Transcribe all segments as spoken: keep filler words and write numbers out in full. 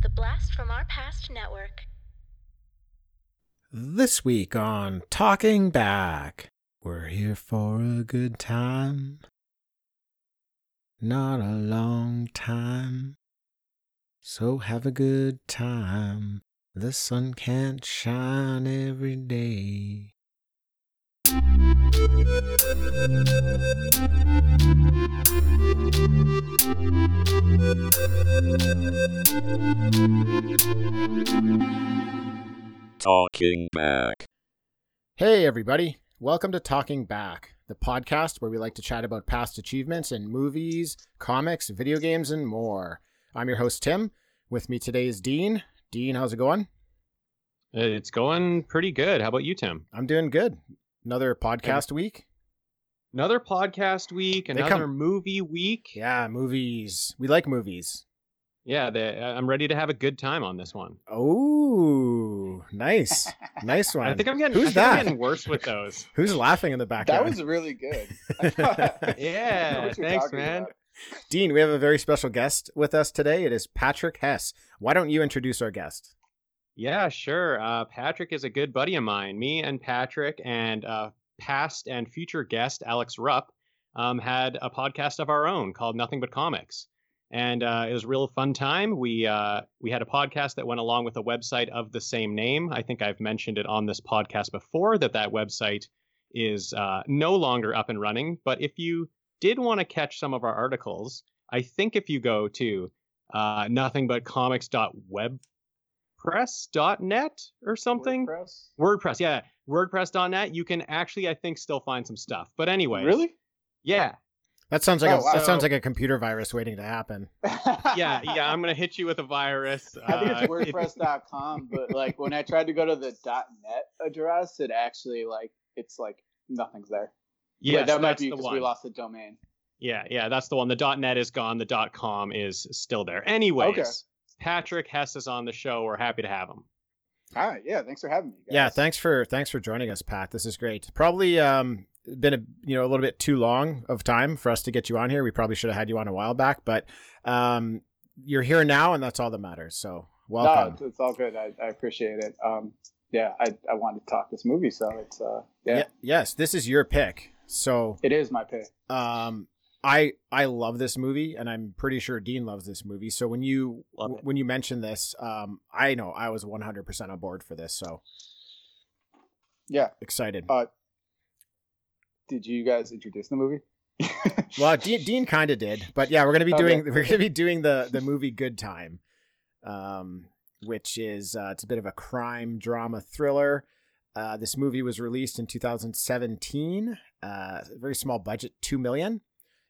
The Blast from Our Past Network. This week on Talking Back, we're here for a good time. Not a long time. So have a good time. The sun can't shine every day. Talking Back. Hey everybody, welcome to Talking Back, the podcast where we like to chat about past achievements in movies, comics, video games, and more. I'm your host Tim. With me today is Dean. Dean, how's it going? It's going pretty good. How about you, Tim? I'm doing good. Another podcast week. Another podcast week. Another come... movie week. Yeah, movies. We like movies. Yeah, they, I'm ready to have a good time on this one. Oh, nice. Nice one. I think I'm getting, Who's that? I'm getting worse with those. Who's laughing in the background? That was really good. Yeah, thanks, man. About. Dean, we have a very special guest with us today. It is Patrick Hess. Why don't you introduce our guest? Yeah, sure. Uh, Patrick is a good buddy of mine. Me and Patrick and uh, past and future guest Alex Rupp um, had a podcast of our own called Nothing But Comics. And uh, it was a real fun time. We uh, we had a podcast that went along with a website of the same name. I think I've mentioned it on this podcast before that that website is uh, no longer up and running. But if you did want to catch some of our articles, I think if you go to uh, nothing but comics dot web WordPress dot net or something. WordPress. WordPress, yeah. WordPress dot net. You can actually, I think, still find some stuff. But anyway. Really? Yeah. That sounds like oh, a wow. that sounds like a computer virus waiting to happen. yeah, yeah. I'm gonna hit you with a virus. I uh, think it's WordPress dot com, but like when I tried to go to the .net address, it actually like it's like nothing's there. Yeah, that might be because we lost the domain. Yeah, yeah, that's the one. The .net is gone. The .com is still there. Anyways. Okay. Patrick Hess is on the show. We're happy to have him. All right. Yeah. Thanks for having me, guys. Yeah. Thanks for thanks for joining us, Pat. This is great. Probably um, been a you know a little bit too long of time for us to get you on here. We probably should have had you on a while back, but um, you're here now, and that's all that matters. So welcome. No, it's all good. I, I appreciate it. Um, yeah. I, I wanted to talk this movie, so it's uh, yeah. yeah. Yes, this is your pick. So it is my pick. Um. I, I love this movie, and I'm pretty sure Dean loves this movie. So when you when you mentioned this, um, I know I was one hundred percent on board for this. So yeah, excited. Uh, did you guys introduce the movie? Well, Dean, Dean kind of did, but yeah, we're gonna be doing okay. we're gonna be doing the the movie Good Time, um, which is uh, it's a bit of a crime drama thriller. Uh, this movie was released in two thousand seventeen. Uh, very small budget, two million dollars.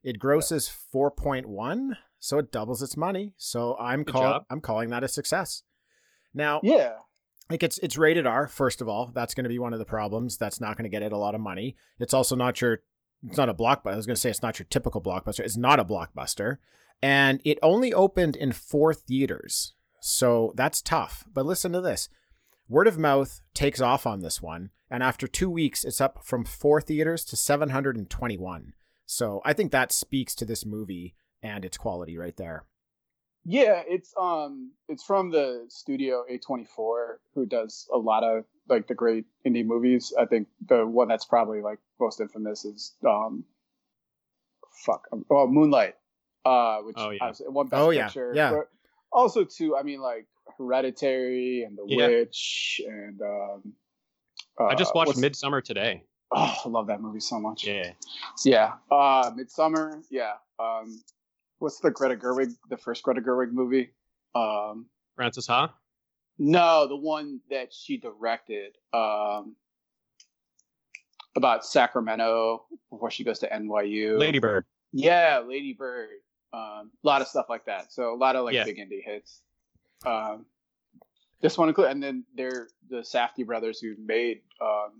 It grosses four point one, so it doubles its money. So I'm calling I'm calling that a success. Now, yeah, like it's it's rated R. First of all, that's going to be one of the problems. That's not going to get it a lot of money. It's also not your it's not a blockbuster. I was going to say it's not your typical blockbuster. It's not a blockbuster, and it only opened in four theaters, so that's tough. But listen to this: word of mouth takes off on this one, and after two weeks, it's up from four theaters to seven hundred twenty-one. So I think that speaks to this movie and its quality right there. Yeah, it's um, it's from the studio A twenty-four, who does a lot of like the great indie movies. I think the one that's probably like most infamous is um, fuck, well, Moonlight, uh, which oh, yeah. one best oh, yeah. picture. Yeah. But also too, I mean like Hereditary and The yeah. Witch and um, uh, I just watched Midsommar today. Oh, I love that movie so much. Yeah. Yeah. Uh, Midsommar. Yeah. Um, what's the Greta Gerwig, the first Greta Gerwig movie? Um, Frances Ha? No, the one that she directed um, about Sacramento before she goes to N Y U. Lady Bird. Yeah, Lady Bird. Um, a lot of stuff like that. So a lot of like yeah. big indie hits. Um, this one includes, and then they're the Safdie brothers who made um,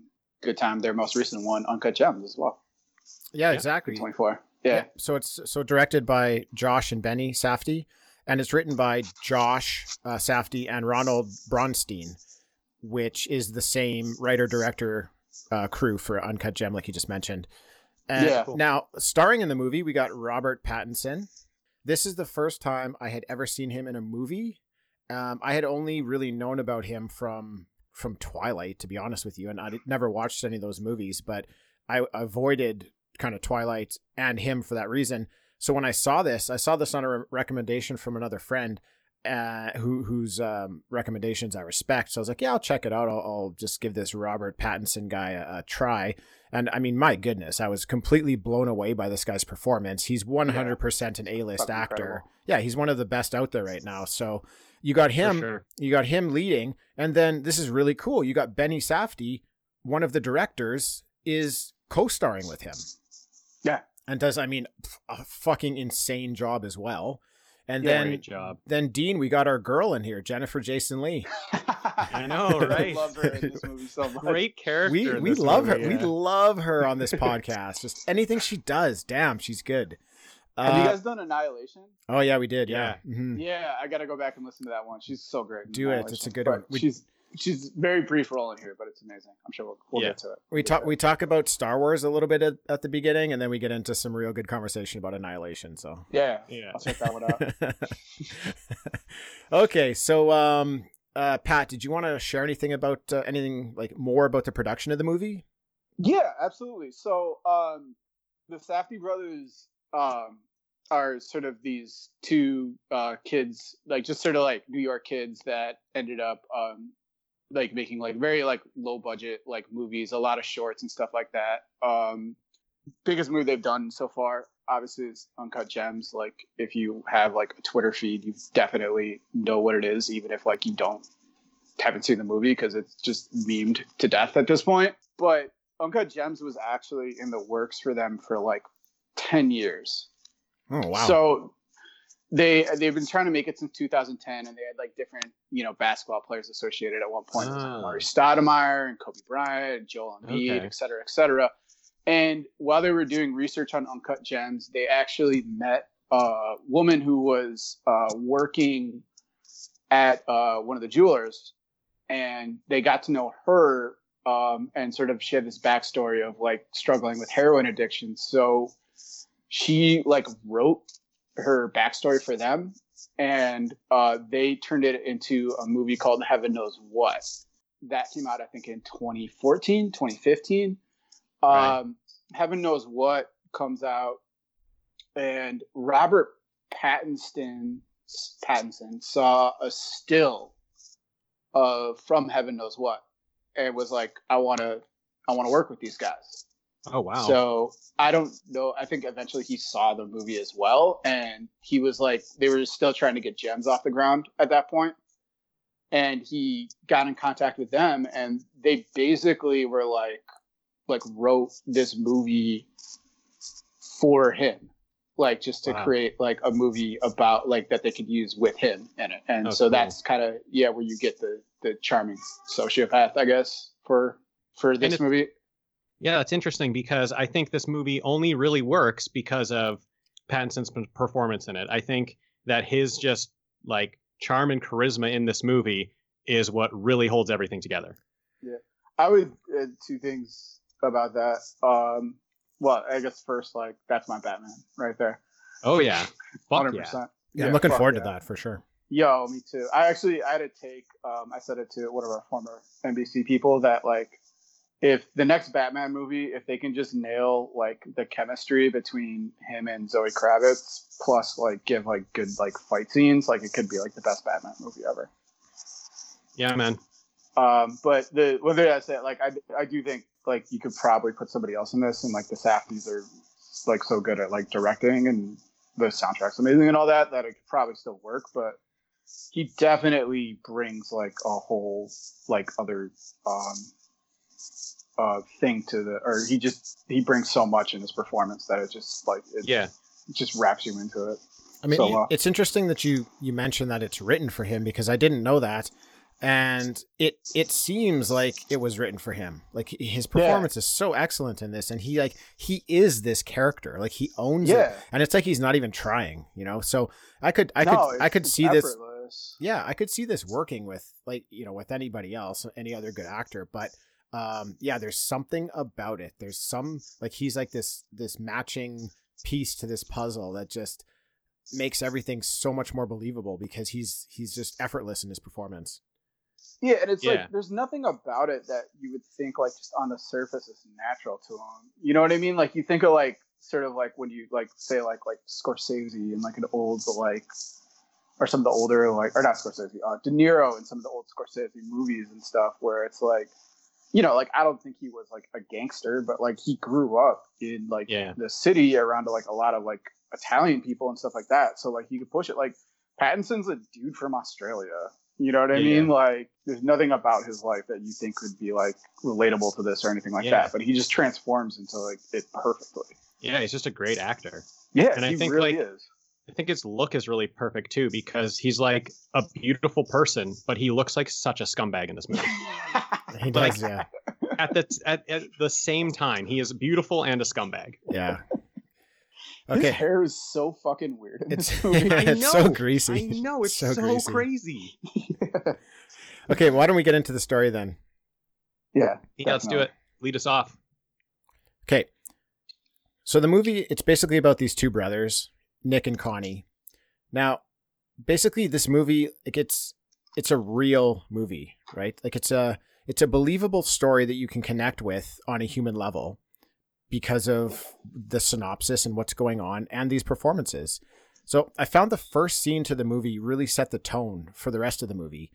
Good Time, their most recent one, Uncut Gems as well. Yeah, exactly. twenty-four. Yeah. yeah. So it's so directed by Josh and Benny Safdie, and it's written by Josh uh, Safdie and Ronald Bronstein, which is the same writer-director uh, crew for Uncut Gem, like you just mentioned. And yeah. Now, starring in the movie, we got Robert Pattinson. This is the first time I had ever seen him in a movie, Um, I had only really known about him from from Twilight, to be honest with you, and I never watched any of those movies, but I avoided kind of Twilight and him for that reason. So when I saw this, I saw this on a re- recommendation from another friend uh, who whose um, recommendations I respect. So I was like, yeah, I'll check it out. I'll, I'll just give this Robert Pattinson guy a, a try. And I mean, my goodness, I was completely blown away by this guy's performance. He's one hundred percent an A-list That's actor. Incredible. Yeah, he's one of the best out there right now. So you got him, sure. you got him leading. And then this is really cool. You got Benny Safdie, one of the directors, is co-starring with him. Yeah. And does, I mean, a fucking insane job as well. And yeah, then, great job. Then Dean, we got our girl in here, Jennifer Jason Leigh. I know, right? I love her in this movie so much. Great character. We, in we this love movie, her. Yeah. We love her on this podcast. Just anything she does. Damn, she's good. Have uh, you guys done Annihilation? Oh, yeah, we did. Yeah. Yeah, mm-hmm. yeah I got to go back and listen to that one. She's so great. Do it. It's a good one. We, she's. She's very brief role in here, but it's amazing. I'm sure we'll, we'll yeah. get to it. We talk we talk about Star Wars a little bit at, at the beginning, and then we get into some real good conversation about Annihilation. So yeah, yeah, I'll check that one out. Okay, so um, uh, Pat, did you want to share anything about uh, anything like more about the production of the movie? Yeah, absolutely. So um, the Safdie brothers um, are sort of these two uh, kids, like just sort of like New York kids that ended up. Um, like making like very like low budget, like movies, a lot of shorts and stuff like that. Um, biggest movie they've done so far, obviously, is Uncut Gems. Like if you have like a Twitter feed, you definitely know what it is, even if like you don't haven't seen the movie because it's just memed to death at this point. But Uncut Gems was actually in the works for them for like ten years. Oh, wow. So They they've been trying to make it since two thousand ten, and they had like different you know basketball players associated at one point, oh. like Murray Stoudemire and Kobe Bryant, and Joel Embiid, okay. et cetera, et cetera. And while they were doing research on Uncut Gems, they actually met a woman who was uh, working at uh, one of the jewelers, and they got to know her. Um, and sort of she had this backstory of like struggling with heroin addiction, so she like wrote her backstory for them, and uh they turned it into a movie called Heaven Knows What that came out I think in twenty fourteen twenty fifteen. um right. Heaven Knows What comes out, and Robert Pattinson Pattinson saw a still uh from Heaven Knows What and was like, I want to I want to work with these guys. Oh, wow. So I don't know. I think eventually he saw the movie as well. And he was like, they were still trying to get Gems off the ground at that point. And he got in contact with them, and they basically were like, like wrote this movie for him, like just to wow. create like a movie about like that they could use with him in it. And oh, so cool. that's kind of, yeah, where you get the, the charming sociopath, I guess, for, for this it- movie. Yeah, it's interesting because I think this movie only really works because of Pattinson's performance in it. I think that his just like charm and charisma in this movie is what really holds everything together. Yeah, I would add two things about that. Um, well, I guess first, like that's my Batman right there. Oh yeah, one hundred percent. Yeah, yeah, I'm looking forward yeah. to that for sure. Yo, me too. I actually I had a take. Um, I said it to one of our former N B C people that like. If the next Batman movie, if they can just nail like the chemistry between him and Zoe Kravitz, plus like give like good like fight scenes, like it could be like the best Batman movie ever. Yeah, man. Um, but the whether well, I said like I I do think like you could probably put somebody else in this, and like the Safdies are like so good at like directing, and the soundtrack's amazing and all that that it could probably still work, but. He definitely brings like a whole like other. Um, Uh, thing to the or he just he brings so much in his performance that it just like it yeah just wraps you into it. I mean, so well. It's interesting that you you mentioned that it's written for him, because I didn't know that, and it it seems like it was written for him. Like his performance yeah. is so excellent in this, and he like he is this character, like he owns yeah. it, and it's like he's not even trying, you know. So I could I no, could I could see effortless. this yeah I could see this working with like you know with anybody else, any other good actor, but. Um, yeah, there's something about it. There's some like he's like this this matching piece to this puzzle that just makes everything so much more believable because he's he's just effortless in his performance. Yeah, and it's yeah. like there's nothing about it that you would think like just on the surface is natural to him. You know what I mean? Like you think of like sort of like when you like say like like Scorsese and like an old like or some of the older like or not Scorsese, uh, De Niro and some of the old Scorsese movies and stuff where it's like, you know, like I don't think he was like a gangster, but like he grew up in like yeah. the city around like a lot of like Italian people and stuff like that. So like you could push it. Like Pattinson's a dude from Australia. You know what I yeah. mean? Like, there's nothing about his life that you think could be, like, relatable to this or anything like yeah. that. But he just transforms into, like, it perfectly. Yeah, he's just a great actor. Yeah, and he I think, really like, is. I think his look is really perfect, too, because he's, like, a beautiful person, but he looks like such a scumbag in this movie. He does, like, yeah. At the, at, at the same time, he is beautiful and a scumbag. Yeah. Okay. His hair is so fucking weird in it's, this movie. I know, it's so greasy. I know, it's so, so crazy. yeah. Okay, why don't we get into the story then? Yeah. Yeah, let's do it. Lead us off. Okay. So the movie, it's basically about these two brothers, Nick and Connie. Now, basically this movie, like it's it's a real movie, right? Like it's a it's a believable story that you can connect with on a human level, because of the synopsis and what's going on and these performances. So I found the first scene to the movie really set the tone for the rest of the movie.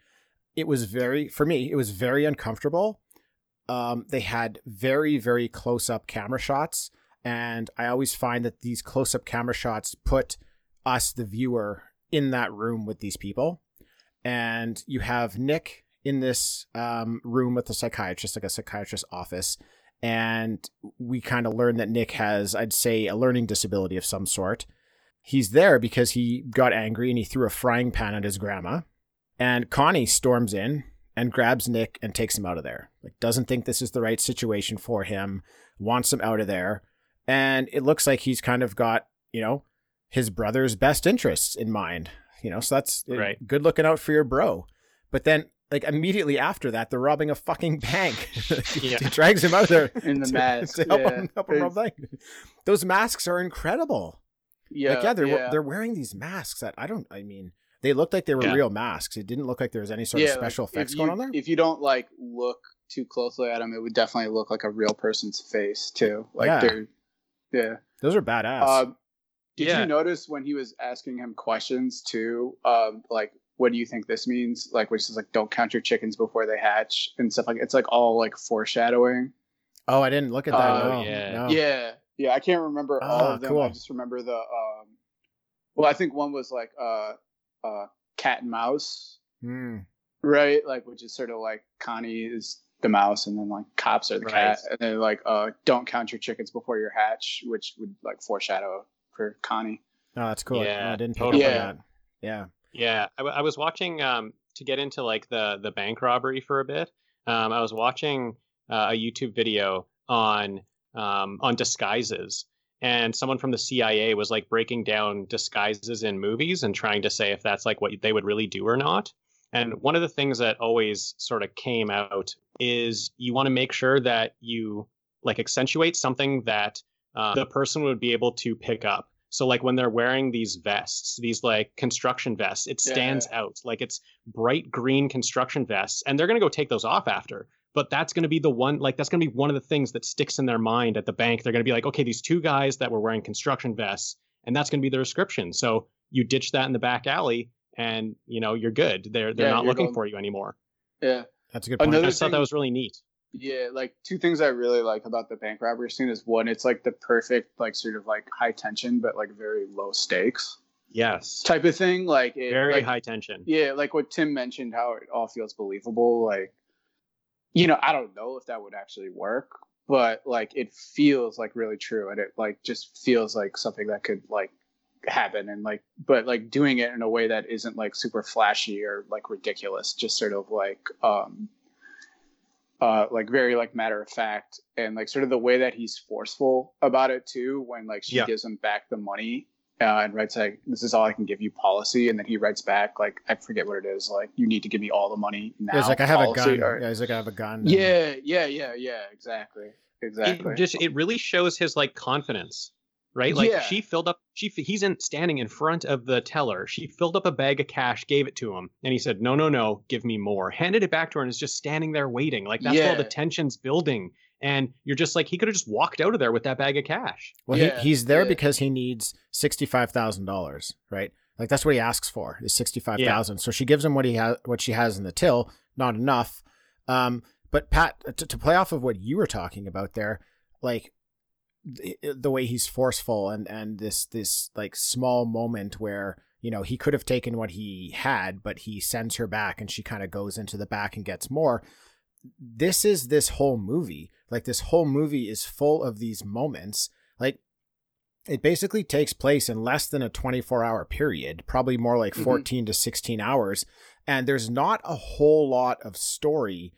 It was very, for me, it was very uncomfortable. Um, they had very, very close-up camera shots. And I always find that these close-up camera shots put us, the viewer, in that room with these people. And you have Nick in this um, room with a psychiatrist, like a psychiatrist's office. And we kind of learn that Nick has, I'd say, a learning disability of some sort. He's there because he got angry and he threw a frying pan at his grandma. And Connie storms in and grabs Nick and takes him out of there. Like, doesn't think this is the right situation for him, wants him out of there. And it looks like he's kind of got, you know, his brother's best interests in mind. You know, so that's right. Good looking out for your bro. But then... like immediately after that, they're robbing a fucking bank. He yeah. drags him out of there in the to, mask. To help yeah. him, help him rob bank. Those masks are incredible. Yeah, like, yeah, they're yeah. they're wearing these masks that I don't. I mean, they looked like they were yeah. real masks. It didn't look like there was any sort yeah, of special like, effects you, going on there. If you don't like look too closely at them, it would definitely look like a real person's face too. Like yeah. they're yeah, those are badass. Uh, did yeah. you notice when he was asking him questions too? Um, like. What do you think this means? Like, which is like, don't count your chickens before they hatch and stuff like. It's like all like foreshadowing. Oh, I didn't look at that. Uh, no. Yeah. No. yeah, yeah, I can't remember ah, all of them. Cool. I just remember the. Um, well, I think one was like uh, uh, cat and mouse, mm. right? Like, which is sort of like Connie is the mouse, and then like cops are the right. cat, and then like uh, don't count your chickens before your hatch, which would like foreshadow for Connie. Oh, that's cool. Yeah, I didn't totally. Yeah. That. yeah. Yeah, I, w- I was watching um, to get into like the, the bank robbery for a bit. Um, I was watching uh, a YouTube video on um, on disguises, and someone from the C I A was like breaking down disguises in movies and trying to say if that's like what they would really do or not. And one of the things that always sort of came out is you want to make sure that you like accentuate something that uh, the person would be able to pick up. So like when they're wearing these vests, these like construction vests, it stands yeah. out. Like it's bright green construction vests, and they're going to go take those off after. But that's going to be the one, like that's going to be one of the things that sticks in their mind at the bank. They're going to be like, okay, these two guys that were wearing construction vests, and that's going to be their description. So you ditch that in the back alley, and you know you're good. They're they're yeah, not looking going... for you anymore. Yeah, that's a good point. Another I just thing... thought that was really neat. Yeah, like two things I really like about the bank robbery scene is one, it's like the perfect, like sort of like high tension, but like very low stakes. Yes. Type of thing. Like it, very like, high tension. Yeah. Like what Tim mentioned, how it all feels believable. Like, you know, I don't know if that would actually work, but like it feels like really true. And it like just feels like something that could like happen. And like, but like doing it in a way that isn't like super flashy or like ridiculous, just sort of like, um, Uh, like very like matter of fact, and like sort of the way that he's forceful about it too, when like she yeah. gives him back the money uh, and writes like, this is all I can give you policy, and then he writes back like, I forget what it is, like you need to give me all the money now. He's like, I have policy, a gun. Or... Yeah, he's like, I have a gun. Yeah, yeah, yeah, yeah. Exactly, exactly. It just it really shows his like confidence. right? Like yeah. she filled up, she, he's in standing in front of the teller. She filled up a bag of cash, gave it to him. And he said, no, no, no, give me more. Handed it back to her and is just standing there waiting. Like that's yeah. all the tension's building. And you're just like, he could have just walked out of there with that bag of cash. Well, yeah. he, he's there yeah. because he needs sixty-five thousand dollars, right? Like that's what he asks for is sixty-five thousand dollars. Yeah. So she gives him what he has, what she has in the till, not enough. Um, but Pat, to, to play off of what you were talking about there, like the, the way he's forceful and, and this, this like small moment where, you know, he could have taken what he had, but he sends her back and she kind of goes into the back and gets more. This is this whole movie. Like this whole movie is full of these moments. Like it basically takes place in less than a twenty-four hour period, probably more like mm-hmm. fourteen to sixteen hours. And there's not a whole lot of story.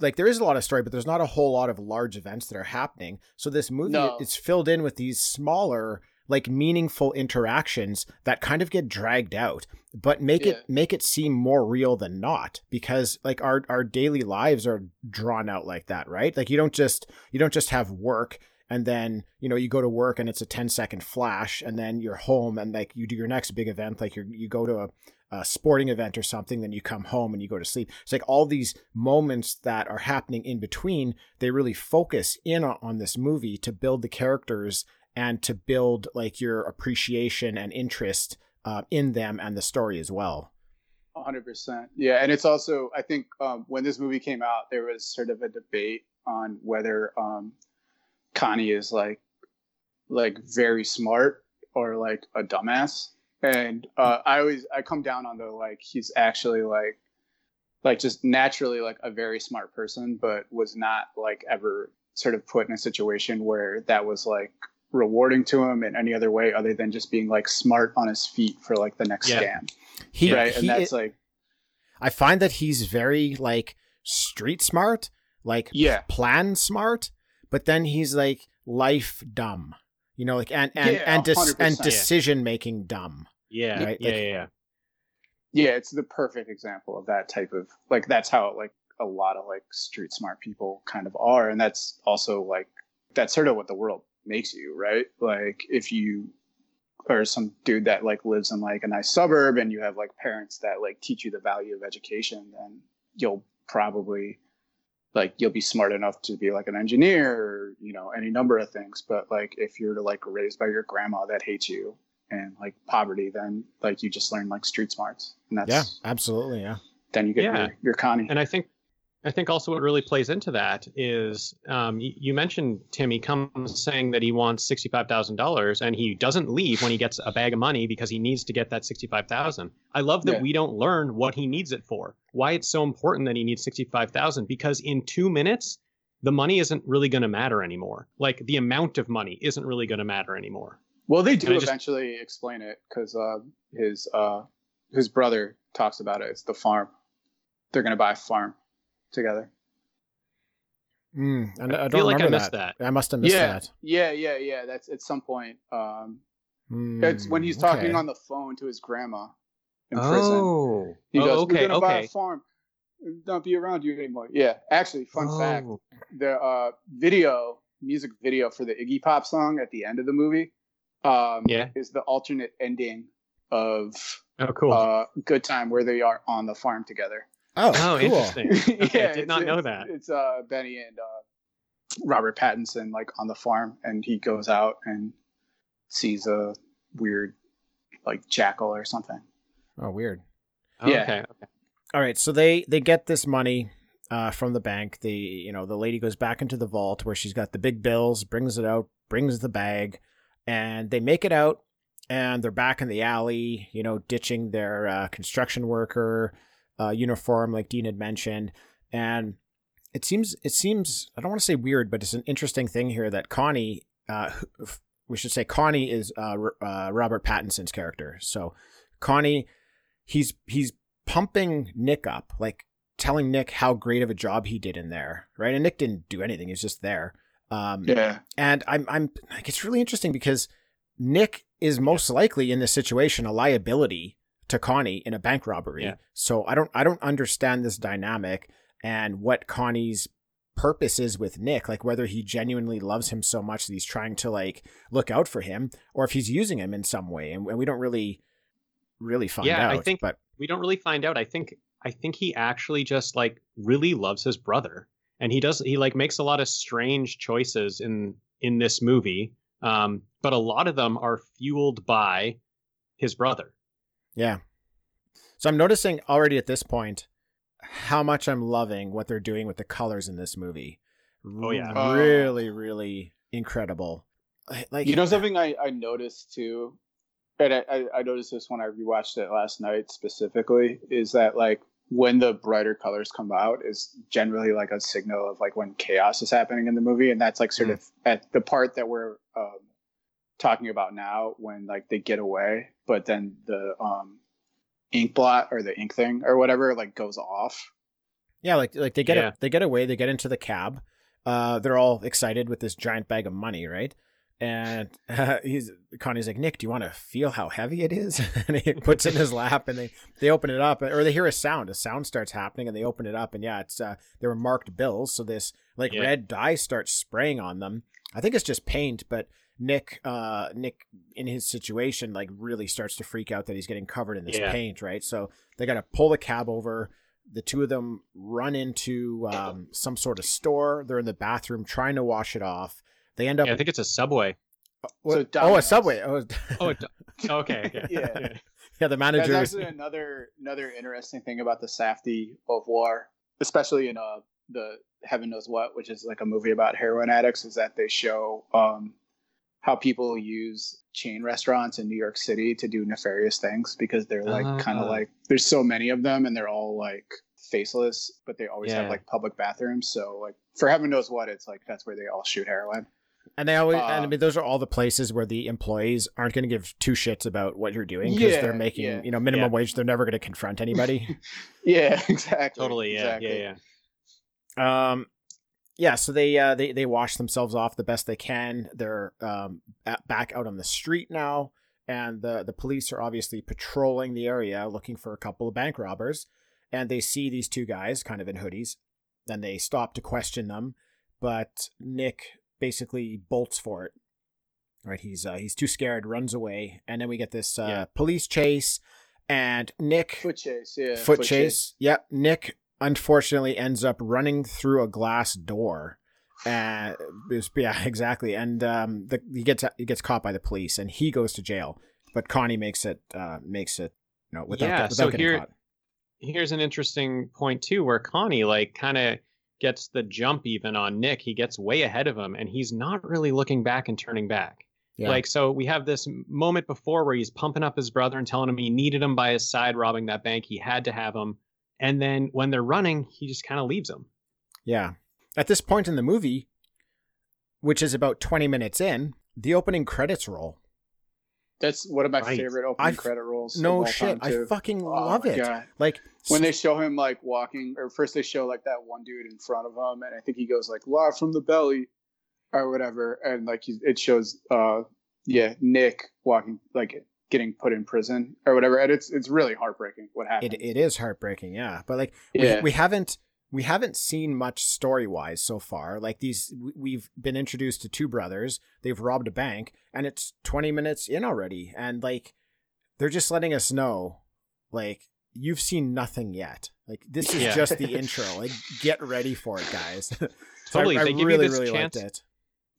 Like there is a lot of story, but there's not a whole lot of large events that are happening. So this movie no. is filled in with these smaller, like meaningful interactions that kind of get dragged out, but make yeah. it make it seem more real than not, because like our, our daily lives are drawn out like that, right? Like you don't just you don't just have work and then, you know, you go to work and it's a ten second flash and then you're home and like you do your next big event, like you you go to a, a sporting event or something, then you come home and you go to sleep. It's like all these moments that are happening in between, they really focus in on, on this movie to build the characters and to build like your appreciation and interest uh, in them and the story as well. one hundred percent. Yeah. And it's also, I think um, when this movie came out, there was sort of a debate on whether um, Connie is like, like very smart or like a dumbass. And uh, I always, I come down on the, like, he's actually like, like just naturally like a very smart person, but was not like ever sort of put in a situation where that was like rewarding to him in any other way other than just being like smart on his feet for like the next yeah. scam. He, right. He, and that's like, I find that he's very like street smart, like yeah. plan smart, but then he's like life dumb, you know, like, and, and, yeah, and, de- and decision making dumb. Yeah. Right? Yeah, like, yeah. Yeah. Yeah. It's the perfect example of that type of like, that's how like a lot of like street smart people kind of are. And that's also like, that's sort of what the world makes you, right? Like if you are some dude that like lives in like a nice suburb and you have like parents that like teach you the value of education, then you'll probably like you'll be smart enough to be like an engineer or, you know, any number of things. But like if you're like raised by your grandma that hates you and like poverty, then like you just learn like street smarts, and that's yeah absolutely yeah then you get yeah. your, your Connie. And I think I think also what really plays into that is um, you mentioned, Tim, he comes saying that he wants sixty-five thousand dollars and he doesn't leave when he gets a bag of money because he needs to get that sixty-five thousand dollars. I love that yeah. we don't learn what he needs it for, why it's so important that he needs sixty-five thousand dollars, because in two minutes, the money isn't really going to matter anymore. Like the amount of money isn't really going to matter anymore. Well, they do eventually just... explain it because uh, his, uh, his brother talks about it. It's the farm. They're going to buy a farm together. Mm, I, I don't I feel like I missed that. that. I must have missed yeah, that. Yeah, yeah, yeah. That's at some point. Um, mm, it's when he's talking okay. on the phone to his grandma in oh. prison. He goes, oh, okay, "We're gonna okay. buy a farm. Don't be around you anymore." Yeah. Actually, fun oh. fact: the uh, video, music video for the Iggy Pop song at the end of the movie, um, yeah. is the alternate ending of oh, cool. uh, Good Time, where they are on the farm together. Oh, oh cool. Interesting. Okay, yeah, I did not know that. It's uh, Benny and uh, Robert Pattinson like on the farm, and he goes out and sees a weird like jackal or something. Oh, weird. Oh, yeah. Okay, okay. All right. So they, they get this money uh, from the bank. The you know the lady goes back into the vault where she's got the big bills, brings it out, brings the bag, and they make it out, and they're back in the alley. You know, ditching their uh, construction worker Uh, uniform, like Dean had mentioned. And it seems, it seems, I don't want to say weird, but it's an interesting thing here that Connie, uh, we should say Connie is uh, uh, Robert Pattinson's character. So Connie, he's, he's pumping Nick up, like telling Nick how great of a job he did in there. Right. And Nick didn't do anything. He's just there. Um, yeah. And I'm, I'm like, it's really interesting because Nick is most likely in this situation, a liability to Connie in a bank robbery. Yeah. So I don't, I don't understand this dynamic and what Connie's purpose is with Nick, like whether he genuinely loves him so much that he's trying to like look out for him, or if he's using him in some way. And, and we don't really, really find yeah, out. Yeah, I think but... we don't really find out. I think I think he actually just like really loves his brother, and he does. He like makes a lot of strange choices in in this movie, um, but a lot of them are fueled by his brother. Yeah. So I'm noticing already at this point how much I'm loving what they're doing with the colors in this movie. Oh yeah, oh. really, really incredible. Like you know something I, I noticed too, and I, I noticed this when I rewatched it last night specifically, is that like when the brighter colors come out is generally like a signal of like when chaos is happening in the movie, and that's like sort mm. of at the part that we're um, talking about now when like they get away, but then the um. ink blot or the ink thing or whatever like goes off. Yeah, like like they get yeah. they get away, they get into the cab. Uh, they're all excited with this giant bag of money, right? And uh, he's Connie's like, Nick, do you want to feel how heavy it is? And he puts it in his lap, and they, they open it up, or they hear a sound. A sound starts happening, and they open it up, and yeah, it's uh, they were marked bills, so this like yeah. red dye starts spraying on them. I think it's just paint, but Nick, uh, Nick, in his situation, like really starts to freak out that he's getting covered in this yeah. paint, right? So they got to pull the cab over. The two of them run into um, some sort of store. They're in the bathroom trying to wash it off. They end up. Yeah, I think it's a Subway. So oh, a Subway. Oh, oh okay. okay. Yeah, yeah. The manager. That's actually another another interesting thing about the Safdie of war, especially in uh the Heaven Knows What, which is like a movie about heroin addicts, is that they show um. how people use chain restaurants in New York City to do nefarious things, because they're like uh, kind of like there's so many of them and they're all like faceless, but they always yeah. have like public bathrooms. So like for Heaven Knows What, it's like that's where they all shoot heroin. And they always, uh, and I mean, those are all the places where the employees aren't going to give two shits about what you're doing because yeah, they're making yeah, you know minimum yeah. wage. They're never going to confront anybody. yeah, exactly. Totally. Yeah. Exactly. Yeah. Yeah. Um. Yeah, so they uh, they they wash themselves off the best they can. They're um, at, back out on the street now, and the the police are obviously patrolling the area looking for a couple of bank robbers. And they see these two guys, kind of in hoodies. Then they stop to question them, but Nick basically bolts for it. Right, he's uh, he's too scared, runs away, and then we get this uh, yeah. police chase, and Nick foot chase, yeah, foot, foot chase. chase, yep, Nick. Unfortunately ends up running through a glass door. Uh, was, yeah, exactly. And um, the, he gets he gets caught by the police, and he goes to jail. But Connie makes it uh, makes it you know, without, yeah, without so getting here, caught. Here's an interesting point too, where Connie like kind of gets the jump even on Nick. He gets way ahead of him, and he's not really looking back and turning back. Yeah. Like, so we have this moment before where he's pumping up his brother and telling him he needed him by his side, robbing that bank. He had to have him. And then when they're running, he just kind of leaves them. Yeah. At this point in the movie, which is about twenty minutes in, the opening credits roll. That's one of my right. favorite opening I've, credit rolls. No shit. I fucking oh love it. God. Like when they show him like walking, or first they show like that one dude in front of him, and I think he goes like "Law from the belly" or whatever. And like he, it shows, uh, yeah, Nick walking like it. Getting put in prison or whatever, and it's it's really heartbreaking what happened. It, it is heartbreaking, yeah. But like yeah. we we haven't we haven't seen much story wise so far. Like these, we've been introduced to two brothers. They've robbed a bank, and it's twenty minutes in already, and like they're just letting us know, like you've seen nothing yet. Like this is yeah. just the intro. Like get ready for it, guys. Totally, so I, I really really chance. liked it.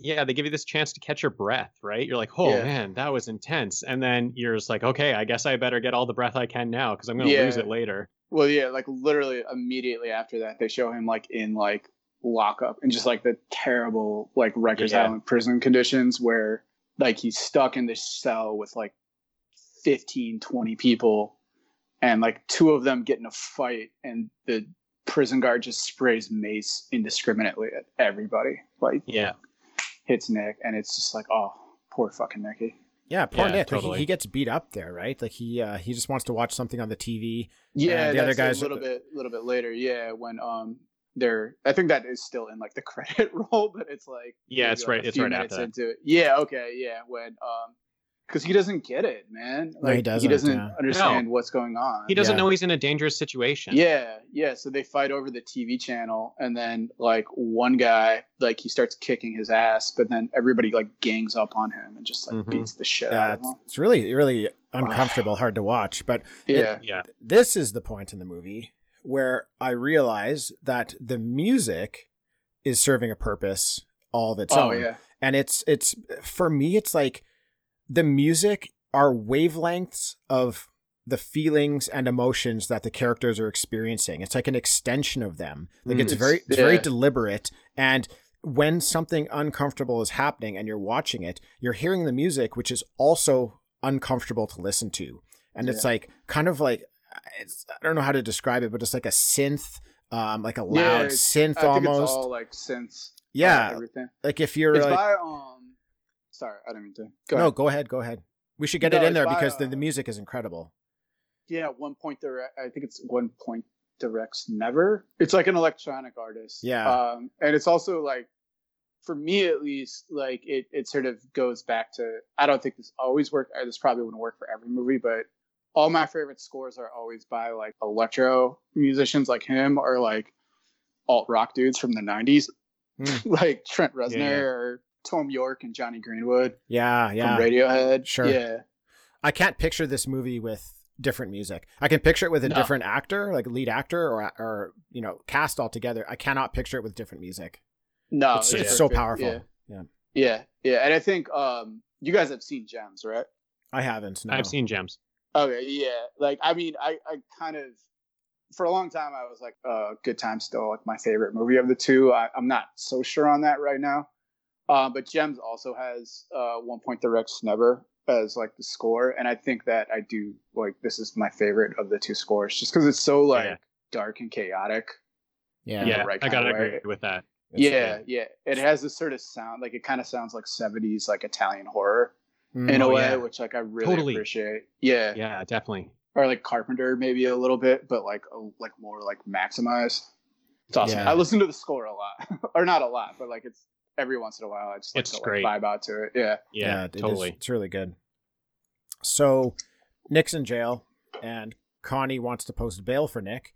Yeah, they give you this chance to catch your breath, right? You're like, oh, yeah. man, that was intense. And then you're just like, okay, I guess I better get all the breath I can now because I'm going to yeah. lose it later. Well, yeah, like literally immediately after that, they show him like in like lockup and just like the terrible like Rikers yeah. Island prison conditions where like he's stuck in this cell with like fifteen, twenty people, and like two of them get in a fight, and the prison guard just sprays mace indiscriminately at everybody. Like, yeah. hits Nick, and it's just like, oh, poor fucking Nicky. Yeah, poor yeah, Nick. Totally. He, he gets beat up there, right? Like he uh, he just wants to watch something on the T V. Yeah, the that's other guys a little are... bit, little bit later. Yeah, when um, they're I think that is still in like the credit roll, but it's like yeah, it's right, it's right after. Into it. Yeah, okay, yeah, when um, because he doesn't get it, man. Like, no, he doesn't, he doesn't yeah. understand no. what's going on. He doesn't yeah. know he's in a dangerous situation. Yeah, yeah. So they fight over the T V channel, and then like one guy, like he starts kicking his ass, but then everybody like gangs up on him and just like mm-hmm. beats the shit yeah, out of him. It's really, really uncomfortable, hard to watch. But yeah, it, yeah. This is the point in the movie where I realize that the music is serving a purpose all of its oh, own. Yeah. And it's it's for me, it's like the music are wavelengths of the feelings and emotions that the characters are experiencing. It's like an extension of them. Like mm, it's very it's yeah. very deliberate. And when something uncomfortable is happening and you're watching it, you're hearing the music, which is also uncomfortable to listen to. And yeah. it's like kind of like it's, I don't know how to describe it, but it's like a synth, um, like a loud yeah, synth I almost. Think it's all like synths. Yeah, everything. Like if you're it's like, by, um, sorry, I didn't mean to. Go no, ahead. go ahead, go ahead. We should get no, it in there by, because uh, the, the music is incredible. Yeah, one point direct. I think it's one point directs never. It's like an electronic artist. Yeah, um, and it's also like, for me at least, like it it sort of goes back to. I don't think this always worked. This probably wouldn't work for every movie, but all my favorite scores are always by like electro musicians like him or like alt rock dudes from the nineties. Like Trent Reznor yeah. or Tom York and Johnny Greenwood. Yeah, yeah. From Radiohead. Sure. Yeah. I can't picture this movie with different music. I can picture it with a no. different actor, like lead actor or, or you know, cast altogether. I cannot picture it with different music. No. It's, it's so powerful. Yeah. yeah. Yeah. Yeah. And I think um, you guys have seen Gems, right? I haven't. No. I've seen Gems. Okay. Yeah. Like, I mean, I, I kind of. For a long time, I was like, uh, Good Time still like my favorite movie of the two. I, I'm not so sure on that right now. Uh, but Gems also has uh, One Point Direct Snubber as like the score. And I think that I do like this is my favorite of the two scores just because it's so like yeah. dark and chaotic. Yeah, yeah right I got to agree with that. It's yeah, great. yeah. It has this sort of sound like it kind of sounds like seventies like Italian horror mm, in a way, yeah. which like I really totally. appreciate. Yeah, yeah, definitely. Or like Carpenter, maybe a little bit, but like a, like more like maximized. It's awesome. Yeah. I listen to the score a lot, or not a lot, but like it's every once in a while. I just like it's to great. Like vibe out to it. Yeah, yeah, yeah it totally. Is, it's really good. So Nick's in jail, and Connie wants to post bail for Nick.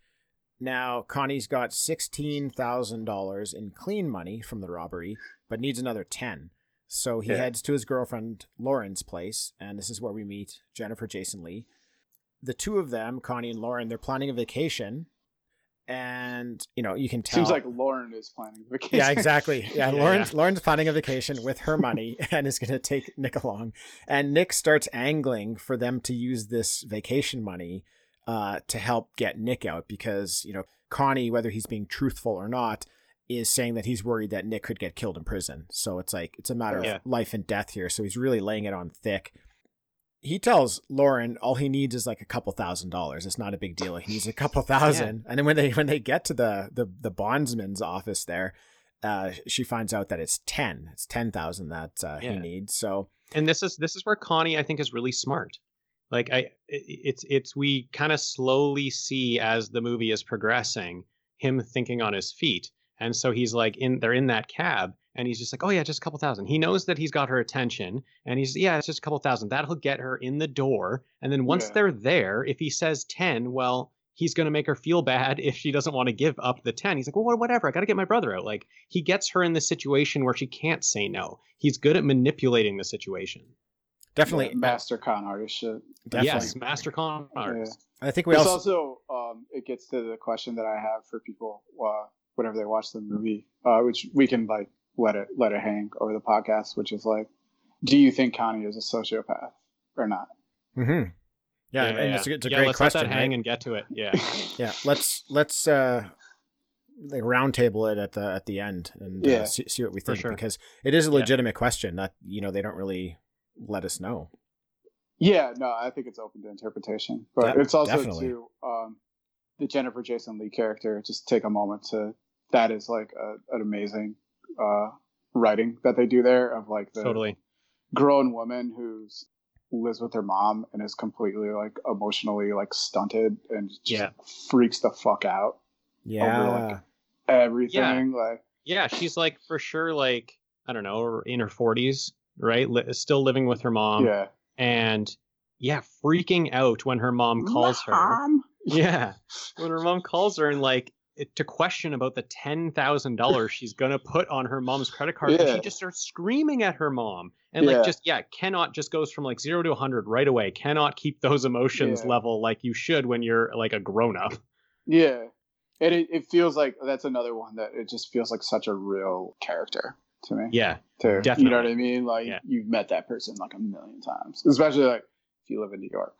Now Connie's got sixteen thousand dollars in clean money from the robbery, but needs another ten. So he yeah. heads to his girlfriend Lauren's place, and this is where we meet Jennifer Jason Leigh. The two of them, Connie and Lauren, they're planning a vacation, and you know you can tell. Seems like Lauren is planning a vacation. Yeah, exactly. Yeah, yeah. Lauren's Lauren's planning a vacation with her money and is going to take Nick along. And Nick starts angling for them to use this vacation money uh, to help get Nick out because you know Connie, whether he's being truthful or not, is saying that he's worried that Nick could get killed in prison. So it's like it's a matter yeah. of life and death here. So he's really laying it on thick. He tells Lauren all he needs is like a couple thousand dollars. It's not a big deal. He needs a couple thousand. Yeah. And then when they when they get to the the, the bondsman's office there, uh, she finds out that it's ten. It's ten thousand that uh, yeah. he needs. So, and this is this is where Connie I think is really smart. Like I, it's it's we kind of slowly see as the movie is progressing him thinking on his feet, and so he's like in they're in that cab. And he's just like, oh, yeah, just a couple thousand. He knows that he's got her attention. And he's, yeah, it's just a couple thousand. That'll get her in the door. And then once yeah. they're there, if he says ten, well, he's going to make her feel bad if she doesn't want to give up the ten. He's like, well, whatever. I got to get my brother out. Like, he gets her in the situation where she can't say no. He's good at manipulating the situation. Definitely. Yeah, master con artist shit. Definitely. Yes, master con artist. Yeah. I think we it's also, also um, it gets to the question that I have for people uh, whenever they watch the movie, uh, which we can, like, let it let it hang over the podcast, which is like, do you think Connie is a sociopath or not? Mm-hmm. Yeah, yeah, and yeah. it's a, it's a yeah, great let's question. Let that hang right? and get to it. Yeah, yeah. Let's let's uh, like roundtable it at the at the end and yeah. uh, see, see what we think sure. because it is a legitimate yeah. question that you know they don't really let us know. Yeah, no, I think it's open to interpretation, but that, it's also definitely. to um, the Jennifer Jason Leigh character. Just take a moment to that is like a, an amazing. uh writing that they do there of like the totally grown woman who's lives with her mom and is completely like emotionally like stunted and just yeah. freaks the fuck out yeah over, like, everything yeah. like yeah she's like for sure like I don't know in her forties right Li- still living with her mom yeah and yeah, freaking out when her mom calls mom. her. Yeah, when her mom calls her and like it, to question about the ten thousand dollars she's gonna put on her mom's credit card, yeah. and she just starts screaming at her mom and yeah. like just yeah, cannot just goes from like zero to a hundred right away. Cannot keep those emotions yeah. level like you should when you're like a grown up. Yeah. And it, it feels like that's another one that it just feels like such a real character to me. Yeah, to, definitely. You know what I mean? Like yeah. you've met that person like a million times, especially like if you live in New York.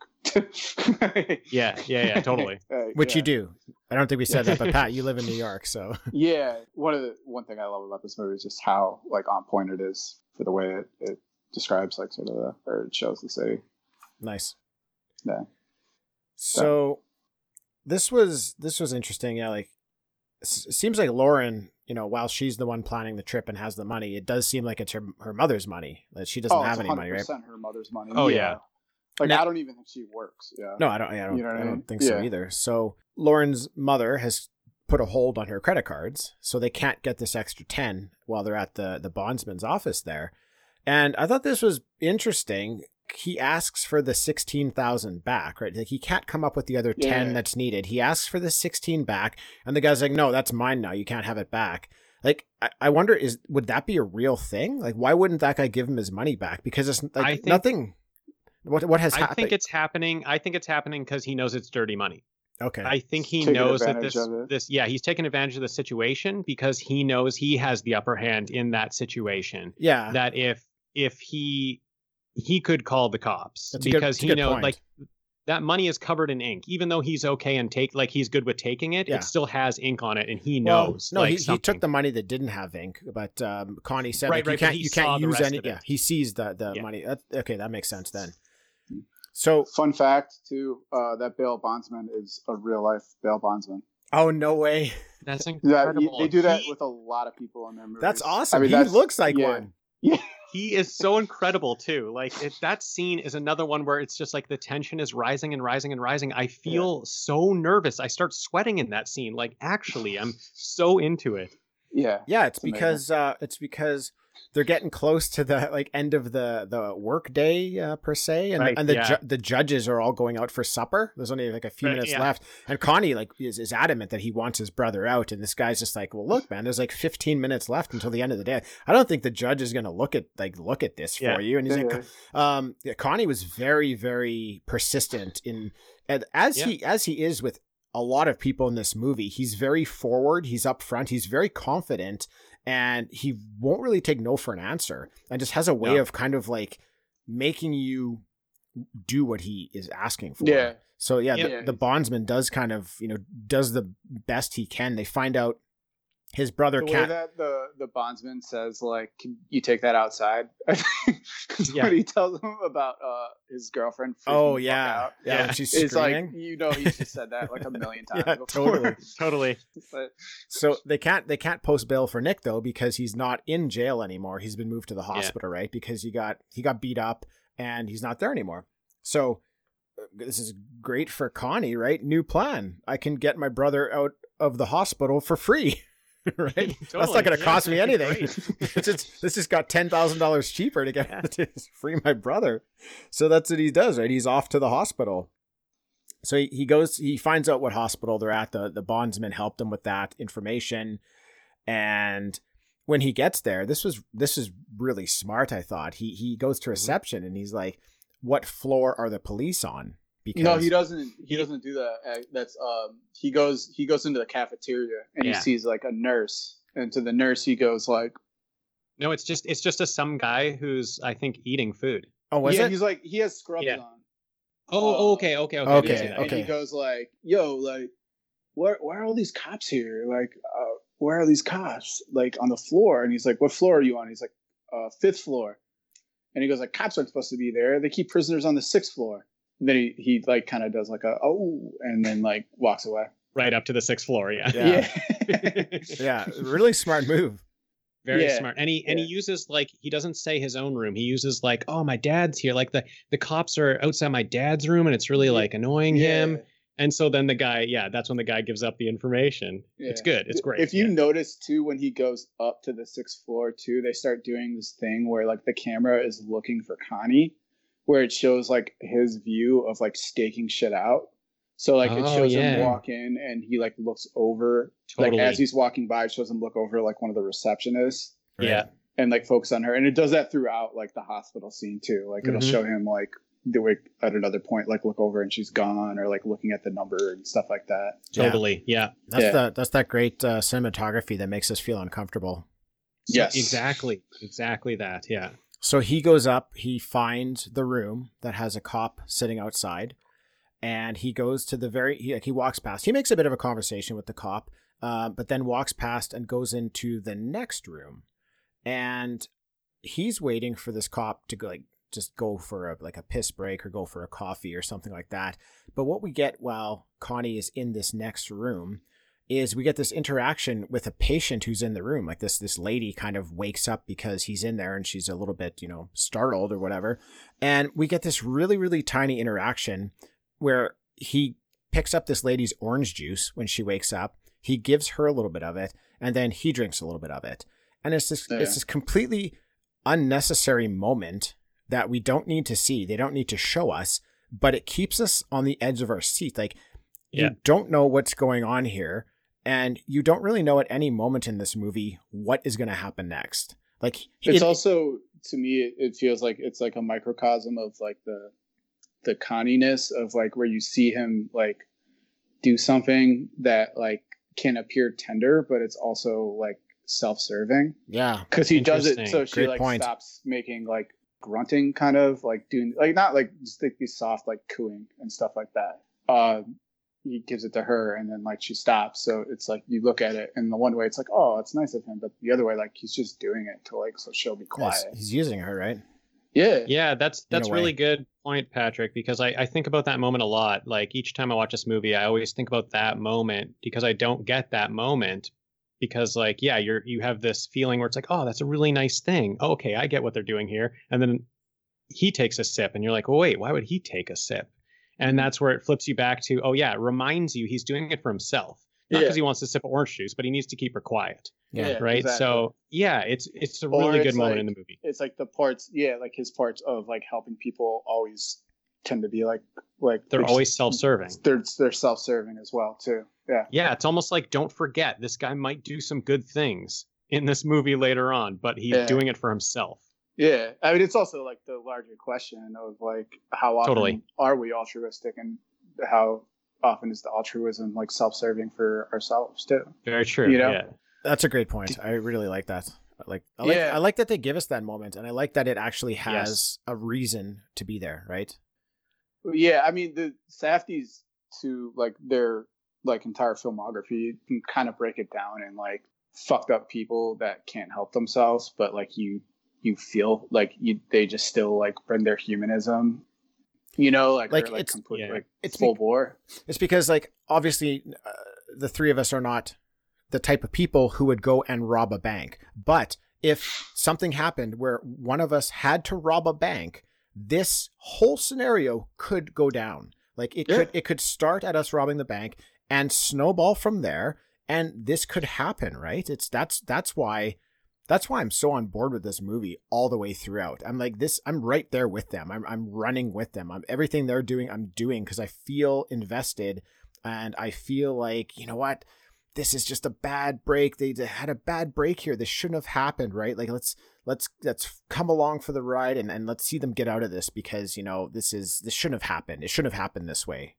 yeah, yeah, yeah, totally. Like, Which yeah. you do. I don't think we said that, but Pat, you live in New York, so. Yeah, one of the one thing I love about this movie is just how like on point it is for the way it, it describes like sort of the, or it shows the city. Nice. Yeah. So. so This was this was interesting. Yeah, like it seems like Lauren, you know, while she's the one planning the trip and has the money, it does seem like it's her, her mother's money. That like she doesn't oh, have it's any money, right? one hundred percent her mother's money. Oh yeah. yeah. Like now, I don't even think she works. Yeah. No, I don't. I don't, you know I mean? I don't think yeah. so either. So Lauren's mother has put a hold on her credit cards, so they can't get this extra ten while they're at the the bondsman's office there. And I thought this was interesting. He asks for the sixteen thousand back, right? Like he can't come up with the other ten yeah. that's needed. He asks for the sixteen back and the guy's like, no, that's mine now. You can't have it back. Like, I, I wonder is, would that be a real thing? Like, why wouldn't that guy give him his money back? Because it's like I think, nothing. What, what has I happened? I think it's happening. I think it's happening because he knows it's dirty money. Okay. I think he knows that this, this, yeah, he's taking advantage of the situation because he knows he has the upper hand in that situation. Yeah. That if, if he, he could call the cops that's because good, he knows like that money is covered in ink, even though he's okay and take like he's good with taking it. Yeah. It still has ink on it. And he knows. Well, no, like, he, he took the money that didn't have ink. But um, Connie said right, like, right, you can't, you can't use any. Yeah, he sees the, the yeah. money. That, okay, that makes sense then. So fun fact too, uh, that bail bondsman is a real life bail bondsman. Oh, no way. That's incredible. Yeah, they do that he, with a lot of people in their movies. That's awesome. I mean, he that's, looks like yeah. one. Yeah. He is so incredible too. Like it, that scene is another one where it's just like the tension is rising and rising and rising. I feel yeah. so nervous. I start sweating in that scene. Like actually, I'm so into it. Yeah, yeah. It's, it's because uh, it's because they're getting close to the like end of the the work day uh, per se, and right, and the yeah. ju- the judges are all going out for supper. There's only like a few right, minutes yeah. left, and Connie like is, is adamant that he wants his brother out, and this guy's just like, well, look, man, there's like fifteen minutes left until the end of the day. I don't think the judge is gonna look at like look at this yeah. for you. And he's yeah, like, yeah. um, yeah, Connie was very very persistent in, and as yeah. he as he is with a lot of people in this movie, he's very forward, he's upfront, he's very confident. And he won't really take no for an answer and just has a way yeah. of kind of like making you do what he is asking for. Yeah. So yeah, yeah, the, yeah, the bondsman does kind of, you know, does the best he can. They find out his brother the can't. Way that the, the bondsman says, like, can you take that outside? That's yeah. what he tells him about uh, his girlfriend. Oh, yeah. Out. Yeah. yeah. She's it's screaming. Like, you know, he's just said that like a million times yeah, before. Totally. totally. But, so they can't they can't post bail for Nick, though, because he's not in jail anymore. He's been moved to the hospital, yeah. right? Because he got he got beat up and he's not there anymore. So this is great for Connie, right? New plan. I can get my brother out of the hospital for free. Right, totally. That's not going to cost yeah, me anything. It's just, this just got ten thousand dollars cheaper to get yeah. to free my brother. So that's what he does, right? He's off to the hospital. So he, he goes. He finds out what hospital they're at. The the bondsman helped him with that information. And when he gets there, this was this is really smart. I thought he he goes to reception and he's like, "What floor are the police on?" Because no, he doesn't. He doesn't do that. That's um. He goes. He goes into the cafeteria and yeah. he sees like a nurse. And to the nurse, he goes like, "No, it's just it's just a some guy who's I think eating food." Oh, was yeah, it? He's like he has scrubs yeah. on. Oh, uh, okay, okay, okay, okay. And okay. he goes like, "Yo, like, where where are all these cops here? Like, uh, where are these cops? Like on the floor?" And he's like, "What floor are you on?" He's like, uh, "Fifth floor." And he goes like, "Cops aren't supposed to be there. They keep prisoners on the sixth floor." And then he, he like kind of does like a oh and then like walks away right up to the sixth floor. Yeah, yeah, yeah. yeah really smart move. Very yeah. smart. And he yeah. and he uses like he doesn't say his own room. He uses like oh my dad's here. Like the the cops are outside my dad's room and it's really like annoying yeah. him. And so then the guy, yeah, that's when the guy gives up the information. Yeah. It's good. It's great. If you yeah. notice, too, when he goes up to the sixth floor, too, they start doing this thing where like the camera is looking for Connie. where it shows like his view of like staking shit out. So like oh, it shows yeah. him walk in and he like looks over totally. Like as he's walking by, it shows him look over like one of the receptionists. Right? Yeah. And like focus on her. And it does that throughout like the hospital scene too. Like mm-hmm. it'll show him like doing at another point, like look over and she's gone, or like looking at the number and stuff like that. Totally. Yeah. yeah. That's yeah. the that's that great uh, cinematography that makes us feel uncomfortable. So, yes. Exactly. Exactly that. Yeah. So he goes up, he finds the room that has a cop sitting outside, and he goes to the very, he, like, he walks past, he makes a bit of a conversation with the cop, uh, but then walks past and goes into the next room, and he's waiting for this cop to go, like, just go for a, like a piss break or go for a coffee or something like that. But what we get while Connie is in this next room is we get this interaction with a patient who's in the room. Like this, this lady kind of wakes up because he's in there and she's a little bit, you know, startled or whatever. And we get this really, really tiny interaction where he picks up this lady's orange juice when she wakes up. He gives her a little bit of it, and then he drinks a little bit of it. And it's this, yeah. it's this completely unnecessary moment that we don't need to see. They don't need to show us, but it keeps us on the edge of our seat. Like yeah. you don't know what's going on here. And you don't really know at any moment in this movie what is going to happen next. Like it's it, also to me, it feels like it's like a microcosm of like the the Connie-ness of like where you see him like do something that like can appear tender, but it's also like self-serving. Yeah, because he does it so she Great like point. stops making like grunting, kind of like doing like not like just like these soft like cooing and stuff like that. Uh, He gives it to her, and then like she stops. So it's like you look at it, and the one way it's like, oh, it's nice of him, but the other way, like he's just doing it to like so she'll be quiet. Yes, he's using her, right? Yeah, yeah. That's that's really good point, Patrick. Because I, I think about that moment a lot. Like each time I watch this movie, I always think about that moment because I don't get that moment. Because like yeah, you're you have this feeling where it's like, oh, that's a really nice thing. Oh, okay, I get what they're doing here. And then he takes a sip, and you're like, oh, wait, why would he take a sip? And that's where it flips you back to, oh, yeah, it reminds you he's doing it for himself. Not because yeah. he wants to sip orange juice, but he needs to keep her quiet. Yeah. Right. Exactly. So, yeah, it's it's a really it's good like, moment in the movie. It's like the parts. Yeah. Like his parts of like helping people always tend to be like like they're always self-serving. They're, they're self-serving as well, too. Yeah. Yeah. It's almost like, don't forget, this guy might do some good things in this movie later on, but he's yeah. doing it for himself. Yeah, I mean, it's also like the larger question of like how often totally. are we altruistic, and how often is the altruism like self-serving for ourselves too? Very true. You know, yeah. that's a great point. I really like that. Like, I like, yeah. I like that they give us that moment, and I like that it actually has yes. a reason to be there, right? Yeah, I mean, the Safdies to like their like entire filmography can kind of break it down and like fucked up people that can't help themselves, but like you. you feel like you, they just still like bring their humanism, you know, like, like, like it's completely yeah. like it's full be- bore. It's because like, obviously uh, the three of us are not the type of people who would go and rob a bank. But if something happened where one of us had to rob a bank, this whole scenario could go down. Like it yeah. could, it could start at us robbing the bank and snowball from there. And this could happen, right? It's that's, that's why That's why I'm so on board with this movie all the way throughout. I'm like this. I'm right there with them. I'm I'm running with them. I'm everything they're doing. I'm doing because I feel invested, and I feel like, you know what, this is just a bad break. They, they had a bad break here. This shouldn't have happened, right? Like let's let's let's come along for the ride and, and let's see them get out of this because, you know, this is this shouldn't have happened. It shouldn't have happened this way.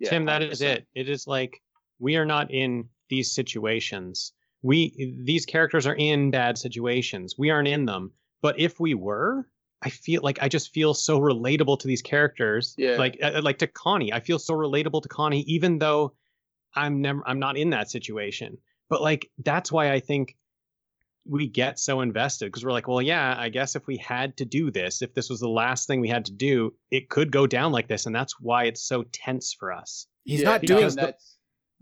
Yeah, Tim, that one hundred percent is it. It is like we are not in these situations. We these characters are in bad situations. We aren't in them. But if we were, I feel like I just feel so relatable to these characters. Yeah. Like like to Connie, I feel so relatable to Connie, even though I'm never I'm not in that situation. But like that's why I think we get so invested, because we're like, well, yeah, I guess if we had to do this, if this was the last thing we had to do, it could go down like this, and that's why it's so tense for us. He's yeah, not doing that.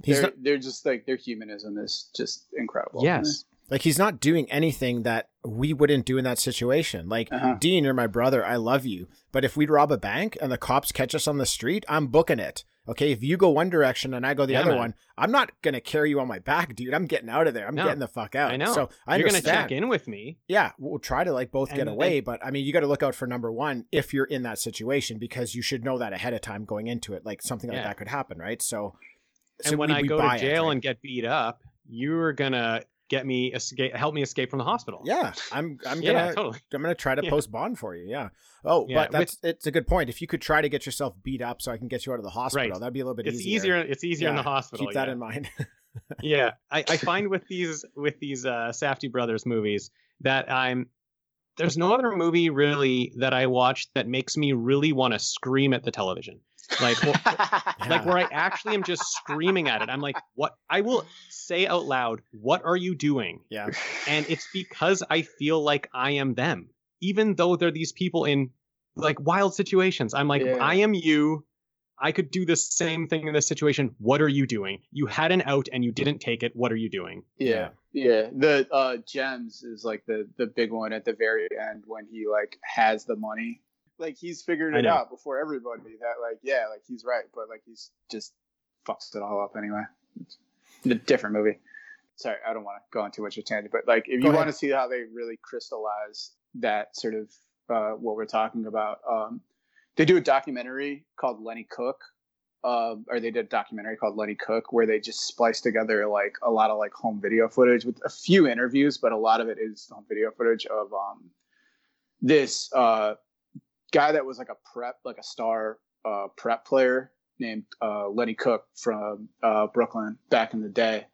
They're, not, they're just like their humanism is just incredible. Yes. Like he's not doing anything that we wouldn't do in that situation. Like uh-huh. Dean, you're my brother. I love you. But if we'd rob a bank and the cops catch us on the street, I'm booking it. okay, if you go one direction and I go the yeah, other man. one, I'm not going to carry you on my back, dude. I'm getting out of there. I'm no, getting the fuck out. I know. So I You're going to check in with me. Yeah. We'll try to like both and get away. Then, but I mean, you got to look out for number one, if you're in that situation, because you should know that ahead of time going into it, like something like yeah. that could happen. Right. So, so and when we, I go to jail it, right? and get beat up, you're going to get me escape, help me escape from the hospital. Yeah. I'm, I'm going yeah, totally. I'm going to try to yeah. post bond for you. Yeah. Oh, yeah, but that's, with, it's a good point. If you could try to get yourself beat up so I can get you out of the hospital, right. that'd be a little bit it's easier. easier. It's easier yeah, in the hospital. Keep that yeah. in mind. yeah. I, I find with these, with these uh, Safdie Brothers movies that I'm, there's no other movie really that I watched that makes me really want to scream at the television. Like, well, yeah. like where I actually am just screaming at it. I'm like, what? I will say out loud, what are you doing? Yeah. And it's because I feel like I am them, even though they're these people in like wild situations. I'm like, yeah. I am you. I could do the same thing in this situation. What are you doing? You had an out and you didn't take it. What are you doing? Yeah. Yeah. The uh, Gems is like the, the big one at the very end when he like has the money. Like he's figured it out before everybody that like, yeah, like he's right. But like, he's just fucks it all up anyway. It's a different movie. Sorry. I don't want to go on too much of a tangent, but like, if go you ahead. want to see how they really crystallize that sort of uh, what we're talking about, um, they do a documentary called Lenny Cooke, uh, or they did a documentary called Lenny Cooke, where they just splice together like a lot of like home video footage with a few interviews, but a lot of it is home video footage of um, this uh, guy that was like a prep, like a star uh, prep player named uh, Lenny Cooke from uh, Brooklyn back in the day,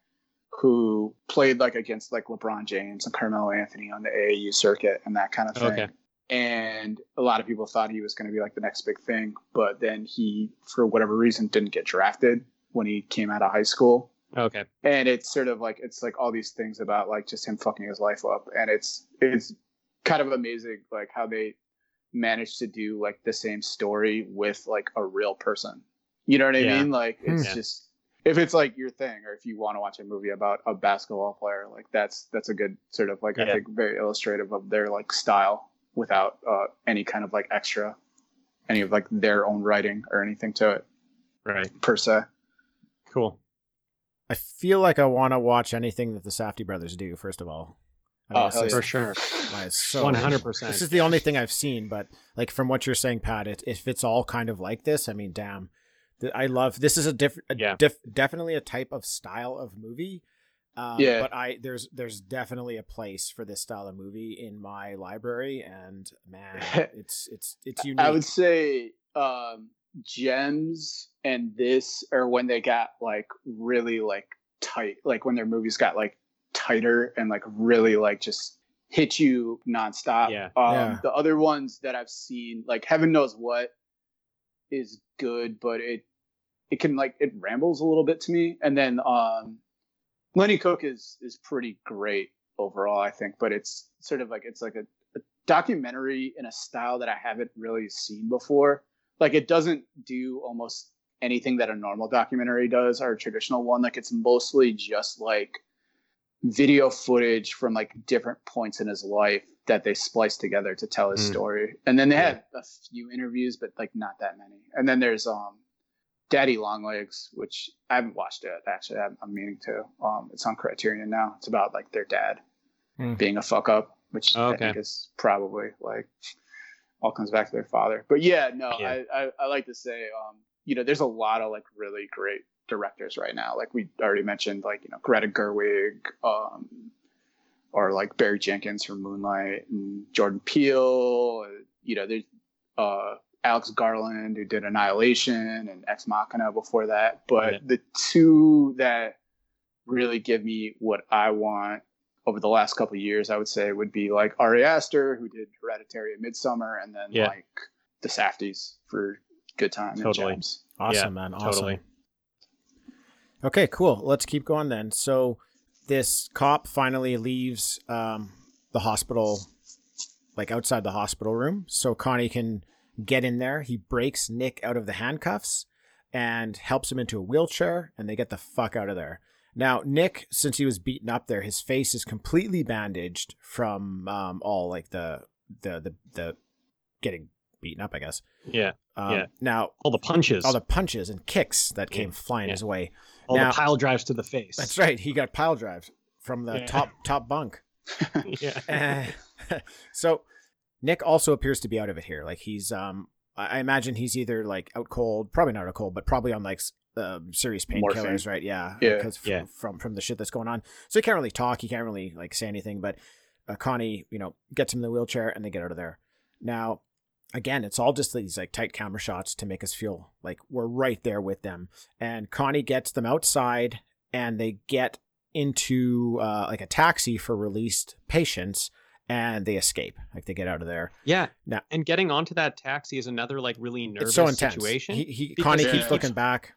who played like against like LeBron James and Carmelo Anthony on the A A U circuit and that kind of thing. Okay. And a lot of people thought he was going to be like the next big thing. But then he, for whatever reason, didn't get drafted when he came out of high school. Okay. And it's sort of like, it's like all these things about like just him fucking his life up. And it's, it's kind of amazing, like how they managed to do like the same story with like a real person. You know what I yeah. mean? Like it's yeah. just, if it's like your thing, or if you want to watch a movie about a basketball player, like that's, that's a good sort of like, yeah. I think very illustrative of their like style. Without uh, any kind of like extra, any of like their own writing or anything to it, right? Per se. Cool. I feel like I want to watch anything that the Safdie brothers do. First of all, oh, oh for sure, one hundred percent. This is the only thing I've seen, but like from what you're saying, Pat, it, if it's all kind of like this, I mean, damn, I love this. Is a different, yeah. def- definitely a type of style of movie. Um, yeah. But I there's there's definitely a place for this style of movie in my library, and man, it's it's it's unique. I would say um, Gems and this are when they got like really like tight, like when their movies got like tighter and like really like just hit you nonstop. Yeah. Um, yeah. The other ones that I've seen, like Heaven Knows What, is good, but it it can like it rambles a little bit to me, and then. Um, Lenny Cooke is is pretty great overall, I think, but it's sort of like it's like a, a documentary in a style that I haven't really seen before. Like it doesn't do almost anything that a normal documentary does or a traditional one. Like it's mostly just like video footage from like different points in his life that they splice together to tell his mm. story. And then they yeah. had a few interviews, but like not that many. And then there's um. Daddy Longlegs, which I haven't watched it actually. I'm, I'm meaning to. Um, it's on Criterion now. It's about like their dad mm. being a fuck up, which oh, okay. I think is probably like all comes back to their father. But yeah, no, yeah. I, I I like to say, um, you know, there's a lot of like really great directors right now. Like we already mentioned, like you know, Greta Gerwig, um, or like Barry Jenkins from Moonlight, and Jordan Peele. You know, there's uh. Alex Garland, who did Annihilation and Ex Machina before that. But yeah. the two that really give me what I want over the last couple of years, I would say, would be like Ari Aster, who did Hereditary and Midsommar, and then yeah. like the Safdies for Good Time totally. and Gems. Awesome, yeah, man. Awesome. Totally. Okay, cool. Let's keep going then. So this cop finally leaves um, the hospital, like outside the hospital room, so Connie can... get in there. He breaks Nick out of the handcuffs and helps him into a wheelchair, and they get the fuck out of there. Now, Nick, since he was beaten up there, his face is completely bandaged from um, all like the, the the the getting beaten up, I guess. Yeah. Um, yeah. Now all the punches, all the punches and kicks that came yeah. flying yeah. his way. All now, the pile drives to the face. That's right. He got pile drives from the yeah. top top bunk. yeah. Uh, so Nick also appears to be out of it here. Like he's, um, I imagine he's either like out cold, probably not out cold, but probably on like uh, serious painkillers, right? Yeah. Yeah. Because f- yeah. from from the shit that's going on, so he can't really talk. He can't really like say anything. But uh, Connie, you know, gets him in the wheelchair and they get out of there. Now, again, it's all just these like tight camera shots to make us feel like we're right there with them. And Connie gets them outside, and they get into uh, like a taxi for released patients, and they escape. Like they get out of there. Yeah. Now, and getting onto that taxi is another like really nervous it's so intense. situation. He, he Connie yeah. keeps looking back.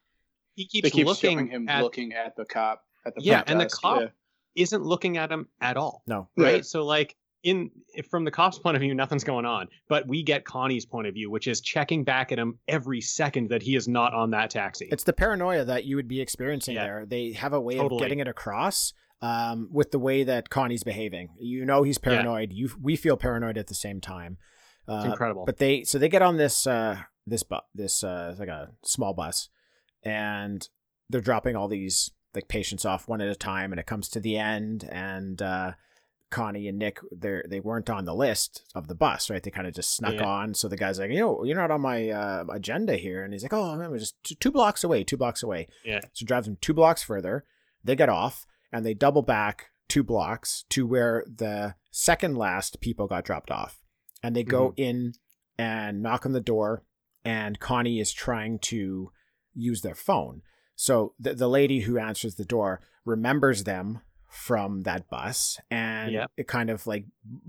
He keeps, keeps looking him at looking at the cop at the yeah, and desk. the cop yeah. isn't looking at him at all. No. Right. Yeah. So like. In from the cop's point of view, nothing's going on, but we get Connie's point of view, which is checking back at him every second that he is not on that taxi. It's the paranoia that you would be experiencing yeah. there. They have a way totally. of getting it across um, with the way that Connie's behaving. You know, he's paranoid. Yeah. You, we feel paranoid at the same time. Uh, it's incredible. But they so they get on this uh, this bu- this uh, like a small bus, and they're dropping all these like patients off one at a time, and it comes to the end and. Uh, Connie and Nick, they they weren't on the list of the bus, right? They kind of just snuck yeah. on. So the guy's like, yo, you're not on my uh, agenda here. And he's like, oh, man, we're just two, two blocks away, two blocks away. Yeah. So drives them two blocks further. They get off and they double back two blocks to where the second last people got dropped off. And they go mm-hmm. in and knock on the door. And Connie is trying to use their phone. So the, the lady who answers the door remembers them from that bus, and yep. it kind of like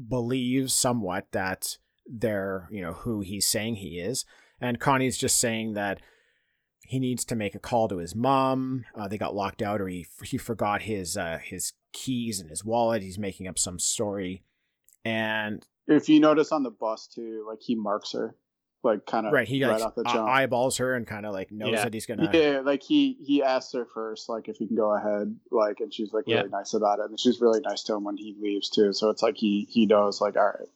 believes somewhat that they're, you know, who he's saying he is. And Connie's just saying that he needs to make a call to his mom. Uh, they got locked out, or he he forgot his uh, his keys and his wallet. He's making up some story. And if you notice on the bus too, like he marks her, like kind of right, he right like, off the jump. eyeballs her and kind of like knows yeah. that he's gonna yeah like he he asks her first like if he can go ahead, like, and she's like yeah. really nice about it, and she's really nice to him when he leaves too, so it's like he he knows, like, all right,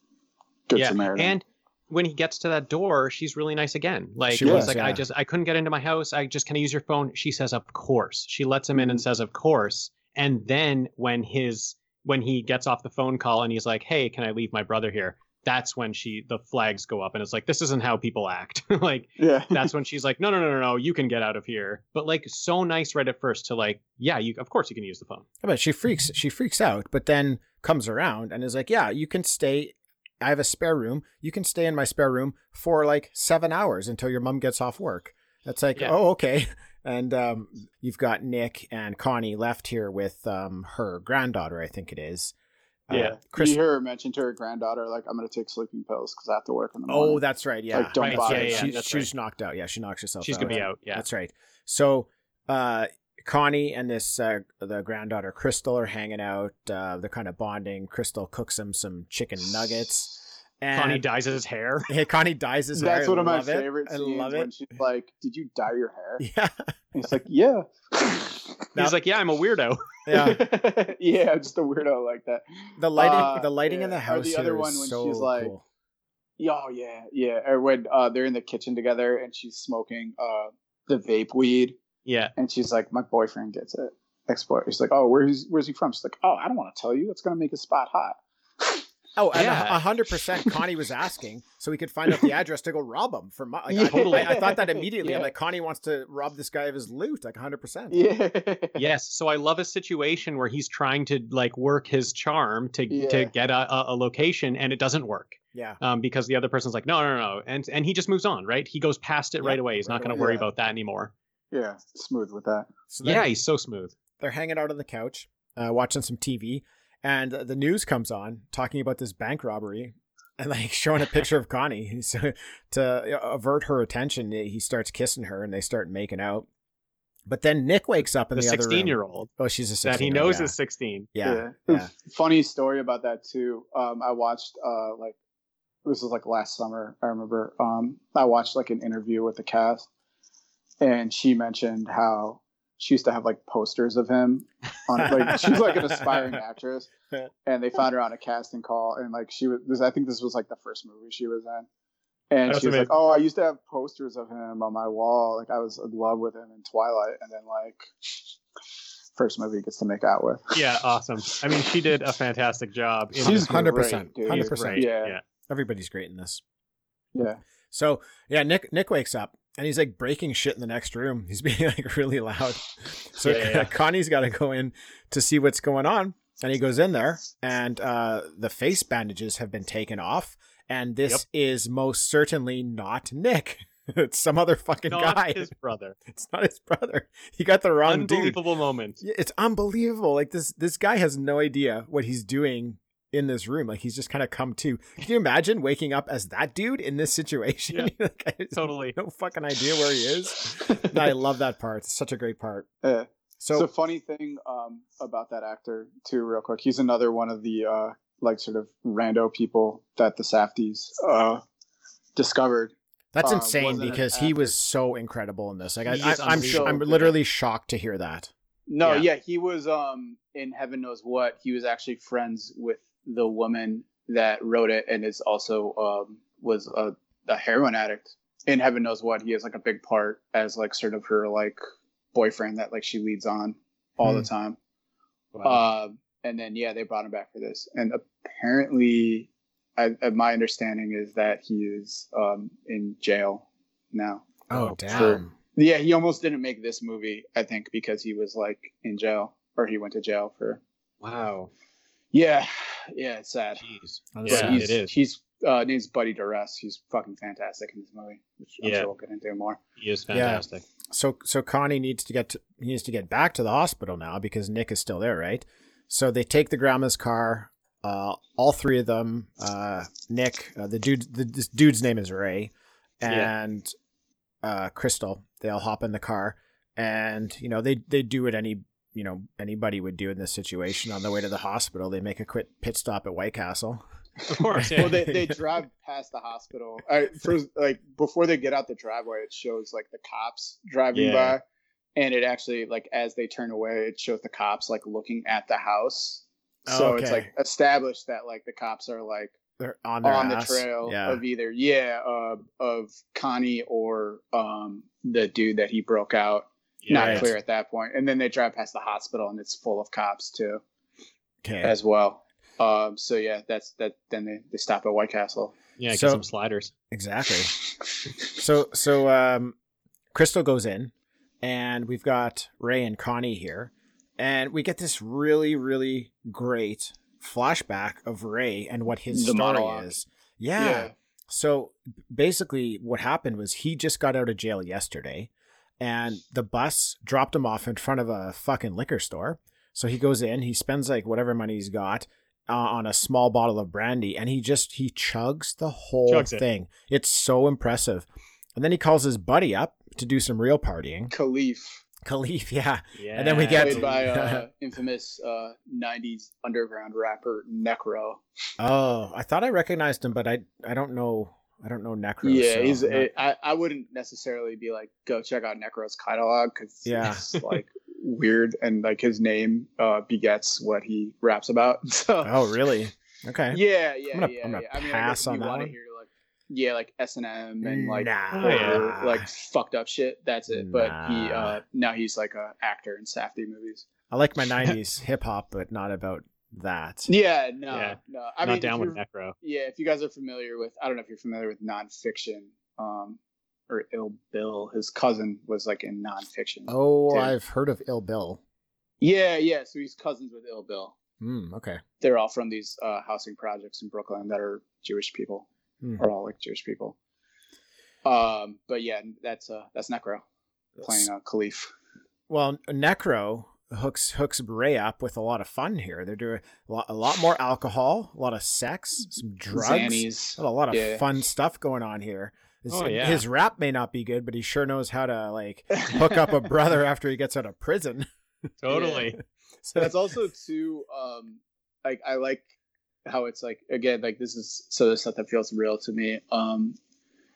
good yeah. Samaritan. And when he gets to that door, she's really nice again, like she he's was, like yeah. I just I couldn't get into my house, I just kind of use your phone. She says of course, she lets him in and says of course. And then when his when he gets off the phone call and he's like, hey, can I leave my brother here, that's when she the flags go up and it's like, this isn't how people act. Like yeah. that's when she's like, no, no, no, no, no, you can get out of here. But like so nice right at first to like, yeah, you of course you can use the phone. Yeah, but she freaks she freaks out, but then comes around and is like, yeah, you can stay. I have a spare room. You can stay in my spare room for like seven hours until your mom gets off work. That's like, yeah. oh, okay. And um, you've got Nick and Connie left here with um, her granddaughter, I think it is. Yeah, uh, Chris, you hear her mention to her granddaughter, like, I'm going to take sleeping pills because I have to work in the morning. Oh, that's right. Yeah. Like, don't right. bother. Yeah, yeah, she, she's right. knocked out. Yeah, she knocks herself she's out. She's going to be out. Yeah, that's right. So uh, Connie and this uh, the granddaughter, Crystal, are hanging out. Uh, they're kind of bonding. Crystal cooks him some chicken nuggets. And Connie dyes his hair. Yeah, Connie dyes his that's hair. That's one of my favorite it. scenes I love it. When she's like, did you dye your hair? Yeah. And he's like, yeah. Now, he's like, yeah, I'm a weirdo. Yeah, yeah, I'm just a weirdo like that. The lighting, uh, the lighting yeah. in the house. Or the other one when so she's like, cool. "Oh yeah, yeah." Or when uh, they're in the kitchen together and she's smoking uh, the vape weed. Yeah, and she's like, "My boyfriend gets it." Ex-boy. He's like, "Oh, where's where's he from?" She's like, "Oh, I don't want to tell you. It's gonna make his spot hot." Oh, and a hundred percent. Connie was asking so he could find out the address to go rob him for money. Like, yeah. I, I thought that immediately. Yeah. I'm like, Connie wants to rob this guy of his loot, like a hundred percent. Yeah. Yes. So I love a situation where he's trying to like work his charm to yeah. to get a, a, a location, and it doesn't work. Yeah. Um, because the other person's like, no, no, no, and and he just moves on, right? He goes past it yeah. right away. He's not going to worry yeah. about that anymore. Yeah, smooth with that. So yeah, he's so smooth. They're hanging out on the couch, uh, watching some T V. And the news comes on talking about this bank robbery and like showing a picture of Connie. So to avert her attention, he starts kissing her and they start making out. But then Nick wakes up in the, the other room. The sixteen-year-old. Oh, she's a sixteen. That he knows yeah. is sixteen. Yeah. yeah. yeah. Funny story about that too. Um, I watched uh, like, this was like last summer, I remember. Um, I watched like an interview with the cast, and she mentioned how she used to have like posters of him on, like, she's like an aspiring actress, and they found her on a casting call, and like she was, I think this was like the first movie she was in, And that's she was amazing. Like, oh, I used to have posters of him on my wall. Like, I was in love with him in Twilight. And then, like, first movie he gets to make out with. Yeah, awesome. I mean, she did a fantastic job. She's one hundred percent. Great, one hundred percent. Yeah. yeah. Everybody's great in this. Yeah. So, yeah, Nick Nick wakes up. And he's like breaking shit in the next room. He's being like really loud. So yeah, yeah. Connie's got to go in to see what's going on. And he goes in there and uh, the face bandages have been taken off. And this yep. is most certainly not Nick. It's some other fucking not guy. His brother. It's not his brother. He got the wrong dude. Unbelievable moment. It's unbelievable. Like this, this guy has no idea what he's doing in this room. Like he's just kind of come to. Can you imagine waking up as that dude in this situation? Yeah, like, I totally no fucking idea where he is. I love that part. It's such a great part. Uh, so the funny thing um about that actor too, real quick, he's another one of the uh like sort of rando people that the Safdies uh discovered. That's um, insane because he was so incredible in this. Like I, I, I'm sh- I'm literally shocked to hear that. No, yeah. yeah, he was um in Heaven Knows What. He was actually friends with the woman that wrote it and is also um was a, a heroin addict in Heaven Knows What. He has like a big part as like sort of her like boyfriend that like she leads on all mm. the time. Wow. Um uh, and then yeah, they brought him back for this. And apparently I, my understanding is that he is um in jail now. Oh damn. For, yeah, he almost didn't make this movie, I think, because he was like in jail or he went to jail for wow. Yeah, yeah, it's sad. Jeez. Yeah, he's, it is. He's uh, name's Buddy Duress. He's fucking fantastic in this movie, which I'm yeah. sure we'll get into more. He is fantastic. Yeah. So, so Connie needs to get to, he needs to get back to the hospital now because Nick is still there, right? So they take the grandma's car. Uh, all three of them. Uh, Nick, uh, the dude, the this dude's name is Ray, and yeah. uh, Crystal. They all hop in the car, and you know they they do what any. you know, anybody would do in this situation. On the way to the hospital, they make a quick pit stop at White Castle. Of course. Yeah. Well, they, they drive past the hospital. I, for, like before they get out the driveway, it shows like the cops driving yeah. by. And it actually like, as they turn away, it shows the cops like looking at the house. So okay. it's like established that like the cops are like, they're on, their on the trail yeah. of either. Yeah. Uh, of Connie or um, the dude that he broke out. Yeah, Not right. clear at that point. And then they drive past the hospital and it's full of cops too okay. as well. Um, so yeah, that's that. Then they, they stop at White Castle. Yeah. So, get some sliders. Exactly. so, so um, Crystal goes in and we've got Ray and Connie here and we get this really, really great flashback of Ray and what his the story monologue. is. Yeah. yeah. So basically what happened was he just got out of jail yesterday. And the bus dropped him off in front of a fucking liquor store. So he goes in, he spends like whatever money he's got uh, on a small bottle of brandy. And he just, he chugs the whole chugs thing. It. It's so impressive. And then he calls his buddy up to do some real partying. Khalif. Khalif, yeah. yeah. And then we get... Played by uh, infamous uh, nineties underground rapper Necro. Oh, I thought I recognized him, but I I don't know... I don't know Necro. Yeah, so he's. Not... I, I wouldn't necessarily be like, go check out Necro's catalog because yeah. it's like weird and like his name uh, begets what he raps about. So. Oh, really? Okay. Yeah, yeah, I'm gonna, yeah. I'm gonna yeah. pass I mean, I guess if you want to hear like, yeah, like S and M and like nah. or, like fucked up shit. That's it. But nah. he uh, now he's like an actor in Safdie movies. I like my nineties hip hop, but not about. that yeah no yeah. no I not mean down with Necro. Yeah if you guys are familiar with I don't know if you're familiar with nonfiction um or Ill Bill, his cousin was like in nonfiction. oh too. I've heard of Ill Bill. yeah yeah so he's cousins with Ill Bill. Mm, okay they're all from these uh housing projects in Brooklyn that are Jewish people mm. or all like Jewish people. Um but yeah that's uh that's Necro playing uh, Khalif. Well, Necro hooks hooks Ray up with a lot of fun here. They're doing a lot, a lot more alcohol, a lot of sex, some drugs, a lot of yeah. fun stuff going on here. His, oh, yeah. his rap may not be good, but he sure knows how to like hook up a brother after he gets out of prison. Totally. Yeah. So that's also too. Um, like I like how it's like again like this is so the stuff that feels real to me. Um,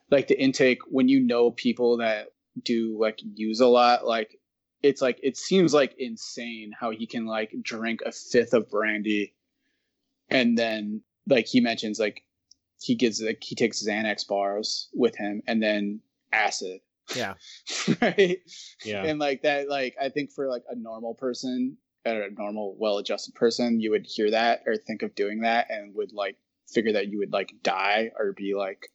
like the intake when you know people that do like use a lot like. It's like, it seems like insane how he can like drink a fifth of brandy. And then like he mentions like he gets like he takes Xanax bars with him, and then acid. Yeah. Right. Yeah. And like that, like I think for like a normal person, a normal well-adjusted person, you would hear that or think of doing that and would like figure that you would like die or be like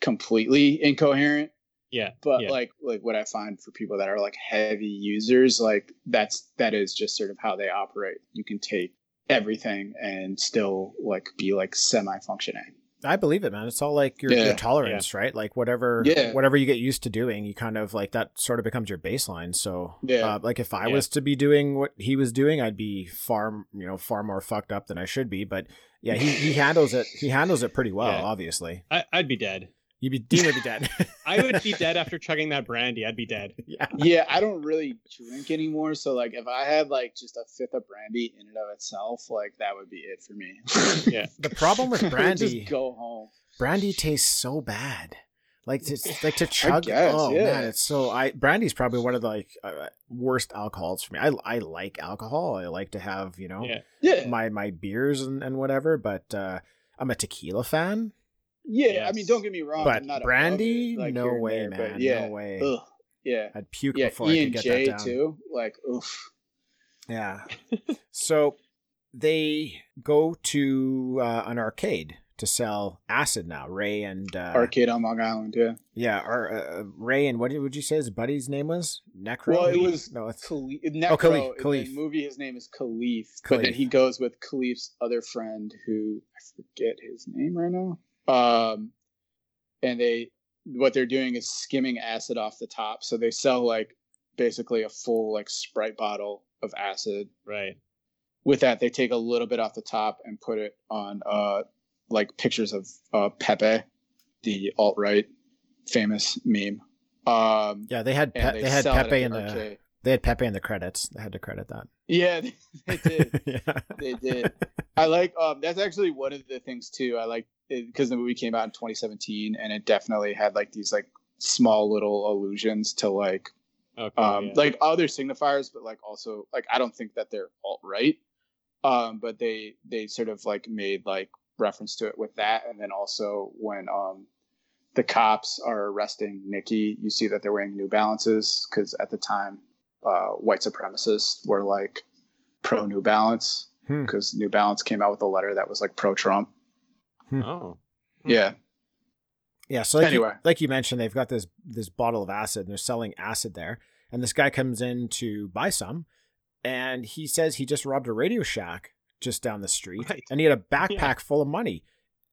completely incoherent. Yeah. But yeah. like like what I find for people that are like heavy users, like that's that is just sort of how they operate. You can take everything and still like be like semi-functioning. I believe it, man. It's all like your, yeah. your tolerance, yeah. right? Like whatever, yeah. whatever you get used to doing, you kind of like that sort of becomes your baseline. So yeah. uh, like if I yeah. was to be doing what he was doing, I'd be far, you know, far more fucked up than I should be. But yeah, he, he handles it. He handles it pretty well, yeah. obviously. I, I'd be dead. You'd be, Dean would be dead. I would be dead after chugging that brandy. I'd be dead. Yeah. yeah, I don't really drink anymore. So, like, if I had, like, just a fifth of brandy in and of itself, like, that would be it for me. yeah. The problem with brandy, just go home. Brandy tastes so bad. Like, to, like to chug. Guess, oh, yeah. man. It's so. I Brandy's probably one of the, like, uh, worst alcohols for me. I, I like alcohol. I like to have, you know, yeah. Yeah. my my beers and, and whatever. But uh, I'm a tequila fan. Yeah, yes. I mean, don't get me wrong. But I'm not brandy, like, no way, there, man. Yeah. No way. Ugh. Yeah. I'd puke yeah, before E and J I could get that down. Too. Like, oof. Yeah. So they go to uh, an arcade to sell acid now. Ray and... Uh, arcade on Long Island, yeah. Yeah. Or, uh, Ray and what would you say his buddy's name was? Necro? Well, it was no, it's... Khal- Necro. Oh, Khalif. Khalif. In the movie, his name is Khalif. Khalif. But then he goes with Khalif's other friend who... I forget his name right now. Um, and they, what they're doing is skimming acid off the top. So they sell like basically a full like Sprite bottle of acid. Right. With that, they take a little bit off the top and put it on, uh, like pictures of, uh, Pepe, the alt-right famous meme. Um, yeah, they had, Pe- they, they had Pepe in the, the they had Pepe in the credits. They had to credit that. Yeah, they, they did. yeah. They did. I like, um, that's actually one of the things too. I like, because the movie came out in twenty seventeen and it definitely had like these like small little allusions to like okay, um yeah. like other signifiers, but like also like I don't think that they're alt-right, um but they they sort of like made like reference to it with that. And then also when um the cops are arresting Nikki, you see that they're wearing New Balances, because at the time uh white supremacists were like pro New Balance, because hmm. New Balance came out with a letter that was like pro Trump. Oh, yeah, yeah. So like anyway, you, like you mentioned, they've got this this bottle of acid, and they're selling acid there. And this guy comes in to buy some, and he says he just robbed a Radio Shack just down the street, right. and he had a backpack yeah. full of money,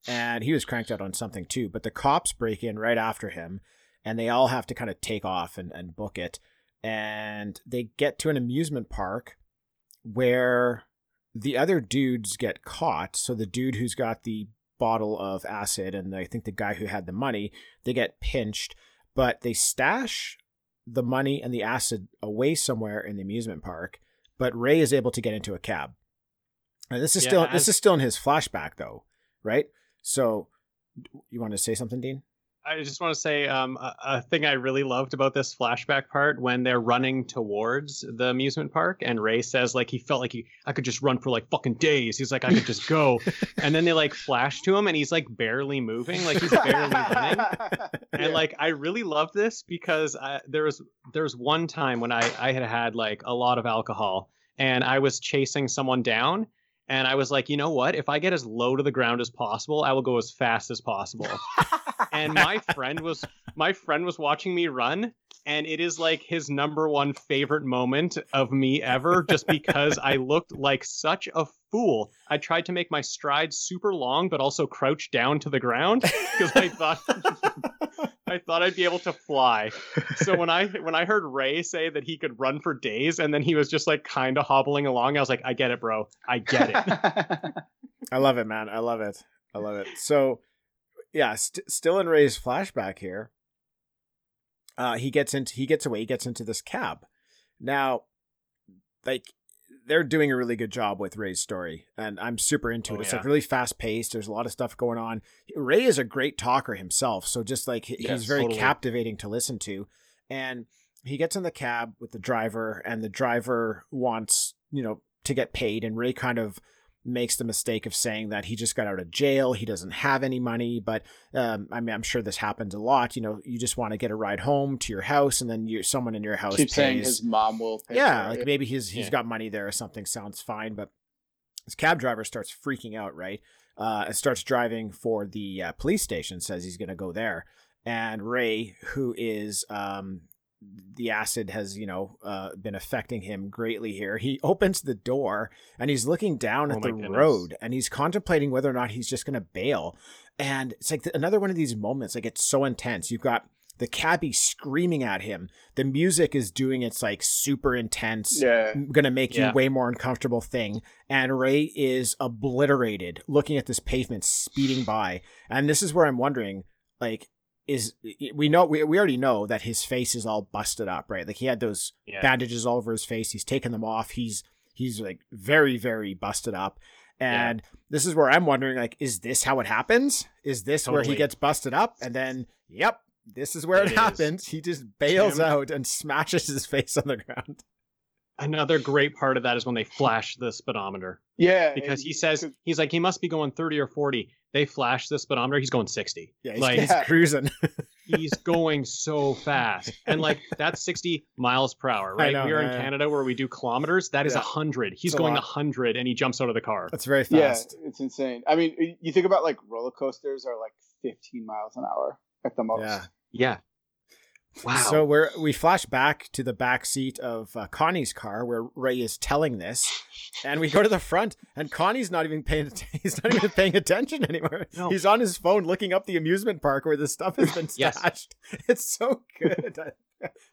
and he was cranked out on something too. But the cops break in right after him, and they all have to kind of take off and, and book it. And they get to an amusement park where the other dudes get caught. So the dude who's got the bottle of acid and I think the guy who had the money, they get pinched, but they stash the money and the acid away somewhere in the amusement park. But Ray is able to get into a cab. And this is yeah, still as... this is still in his flashback though, right? So you want to say something, Dean? I just want to say um, a, a thing I really loved about this flashback part when they're running towards the amusement park and Ray says like he felt like he I could just run for like fucking days. He's like, I could just go. And then they like flash to him and he's like barely moving, like he's barely running. And like I really loved this because I, there was there was one time when I, I had had like a lot of alcohol and I was chasing someone down. And I was like, you know what? If I get as low to the ground as possible, I will go as fast as possible. And my friend was my friend was watching me run. And it is like his number one favorite moment of me ever, just because I looked like such a fool. I tried to make my strides super long, but also crouch down to the ground because I thought I thought I'd be able to fly. So when I when I heard Ray say that he could run for days and then he was just like kind of hobbling along, I was like, I get it, bro. I get it. I love it, man. I love it. I love it. So, yeah, st- still in Ray's flashback here. Uh, he gets into he gets away. He gets into this cab. Now, like they're doing a really good job with Ray's story, and I'm super into oh, it. It's yeah. like really fast paced. There's a lot of stuff going on. Ray is a great talker himself, so just like he's yes, very totally. captivating to listen to. And he gets in the cab with the driver, and the driver wants you know to get paid, and Ray kind of makes the mistake of saying that he just got out of jail, he doesn't have any money, but um, I mean, I'm sure this happens a lot. You know, you just want to get a ride home to your house, and then you someone in your house keeps saying his mom will pay. Yeah, like maybe he's he's yeah. got money there or something. Sounds fine, but this cab driver starts freaking out, right? Uh, starts driving for the uh, police station, says he's going to go there. And Ray, who is um, the acid has, you know, uh, been affecting him greatly here. He opens the door and he's looking down oh at the goodness. road, and he's contemplating whether or not he's just going to bail. And it's like another one of these moments, like it's so intense. You've got the cabbie screaming at him. The music is doing its like super intense, yeah. going to make yeah. you way more uncomfortable thing. And Ray is obliterated looking at this pavement speeding by. And this is where I'm wondering, like, is we know we we already know that his face is all busted up, right? Like he had those yeah. bandages all over his face. He's taken them off. He's he's like very, very busted up. And yeah. this is where I'm wondering, like, is this how it happens? Is this totally. where he gets busted up? And then, yep. This is where it, it happens. He just bails Damn. out and smashes his face on the ground. Another great part of that is when they flash the speedometer. Yeah. Because he says, he's like, he must be going thirty or forty. They flash the speedometer. He's going sixty. Yeah, he's, like, yeah. he's cruising. He's going so fast. And like, that's sixty miles per hour, right? Know, We're yeah, in yeah. Canada where we do kilometers. That yeah. is one hundred. He's it's going one hundred and he jumps out of the car. That's very fast. Yeah, it's insane. I mean, you think about like roller coasters are like fifteen miles an hour at the most. Yeah. Yeah. Wow. So we're, we flash back to the back seat of uh, Connie's car where Ray is telling this, and we go to the front, and Connie's not even paying, he's not even paying attention anymore. No. He's on his phone looking up the amusement park where this stuff has been stashed. Yes. It's so good.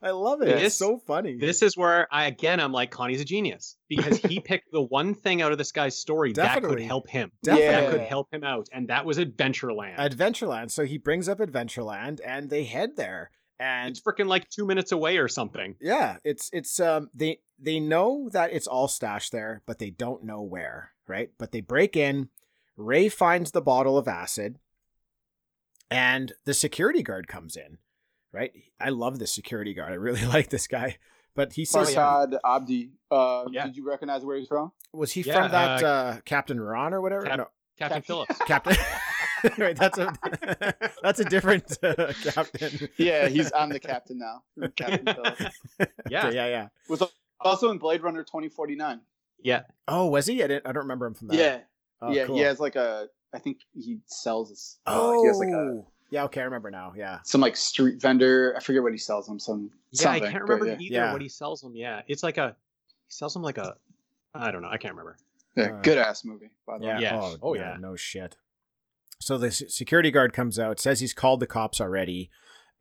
I, I love it. This, it's so funny. This is where I, again, I'm like, Connie's a genius because he picked the one thing out of this guy's story Definitely. that could help him. Definitely. That could help him out. And that was Adventureland. Adventureland. So he brings up Adventureland and they head there. And it's freaking like two minutes away or something. Yeah, it's it's um they they know that it's all stashed there, but they don't know where, right? But they break in. Ray finds the bottle of acid, and the security guard comes in, right? I love the security guard. I really like this guy. But he says, Farshad Abdi. Uh, yeah. Did you recognize where he's from? Was he yeah, from that uh, uh, Captain Ron or whatever? Cap- no. Captain Cap- Phillips. Captain. Right, that's a that's a different uh, captain. Yeah, he's I'm the captain now. Captain Phillips. Yeah, okay, yeah, yeah. Was also in Blade Runner twenty forty-nine. Yeah. Oh, was he? I didn't. I don't remember him from that. Yeah. Oh, yeah. Cool. He has like a. I think he sells his. Oh. He has like a, yeah. Okay, I remember now. Yeah. Some like street vendor. I forget what he sells him. Some. Yeah, something, I can't remember yeah. either yeah. what he sells him. Yeah, it's like a. He sells him like a. I don't know. I can't remember. Yeah. Uh, good ass movie. By the yeah. way. Yeah. Oh, oh yeah. yeah. No shit. So the security guard comes out, says he's called the cops already,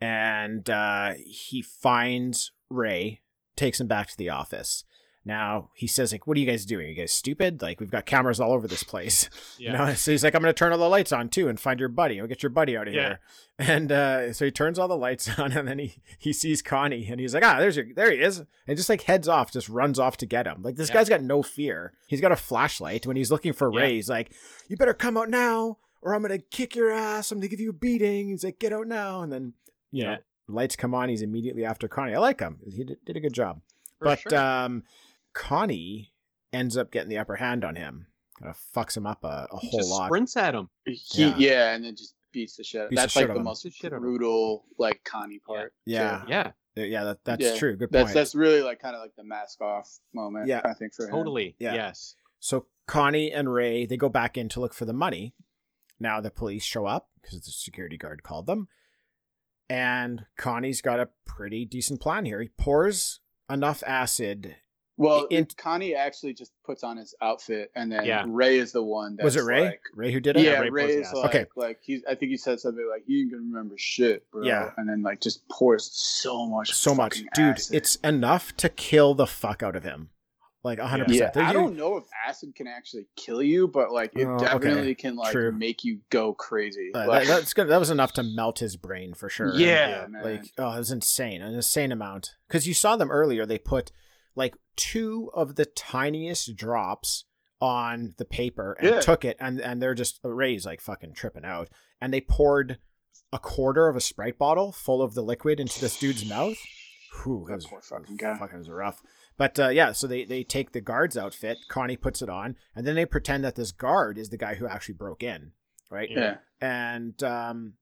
and uh, he finds Ray, takes him back to the office. Now, he says, like, what are you guys doing? Are you guys stupid? Like, we've got cameras all over this place. Yeah. You know? So he's like, I'm going to turn all the lights on, too, and find your buddy. We'll get your buddy out of yeah. here. And uh, so he turns all the lights on, and then he, he sees Connie, and he's like, ah, there's your, there he is. And just, like, heads off, just runs off to get him. Like, this yeah. guy's got no fear. He's got a flashlight. When he's looking for yeah. Ray, he's like, you better come out now, or I'm going to kick your ass. I'm going to give you a beating. He's like, get out now. And then, you yeah. know, lights come on. He's immediately after Connie. I like him. He did, did a good job. For but sure. um, Connie ends up getting the upper hand on him. Kind of fucks him up a, a he whole just lot. Sprints at him. He, yeah. yeah. And then just beats the shit. Beats that's the like shit the most shit brutal, like Connie part. Yeah. Yeah. Yeah. yeah that, that's yeah. true. Good that's, point. That's really like kind of like the mask off moment. Yeah. I think for totally. him. Totally. Yeah. Yes. So Connie and Ray, they go back in to look for the money. Now the police show up because the security guard called them, and Connie's got a pretty decent plan here. He pours enough acid. Well, in- Connie actually just puts on his outfit, and then yeah. Ray is the one. That's was it Ray? Like, Ray who did it? Yeah, yeah Ray, Ray is like, okay. like he's. I think he said something like, "You ain't gonna remember shit, bro." Yeah, and then like just pours so much, so much, dude. Acid. It's enough to kill the fuck out of him. Like one hundred percent. Yeah. I don't know if acid can actually kill you, but like it oh, definitely okay. can like True. make you go crazy. Uh, like, that, that's good. That was enough to melt his brain for sure. Yeah, and, yeah man. Like, oh, it was insane. An insane amount. Because you saw them earlier. They put like two of the tiniest drops on the paper and yeah. took it. And, and they're just, Ray's like fucking tripping out. And they poured a quarter of a Sprite bottle full of the liquid into this dude's mouth. Whew, that, that was, poor fucking guy. Fucking was rough. But uh, yeah, so they, they take the guard's outfit. Connie puts it on, and then they pretend that this guard is the guy who actually broke in, right? Yeah. And um,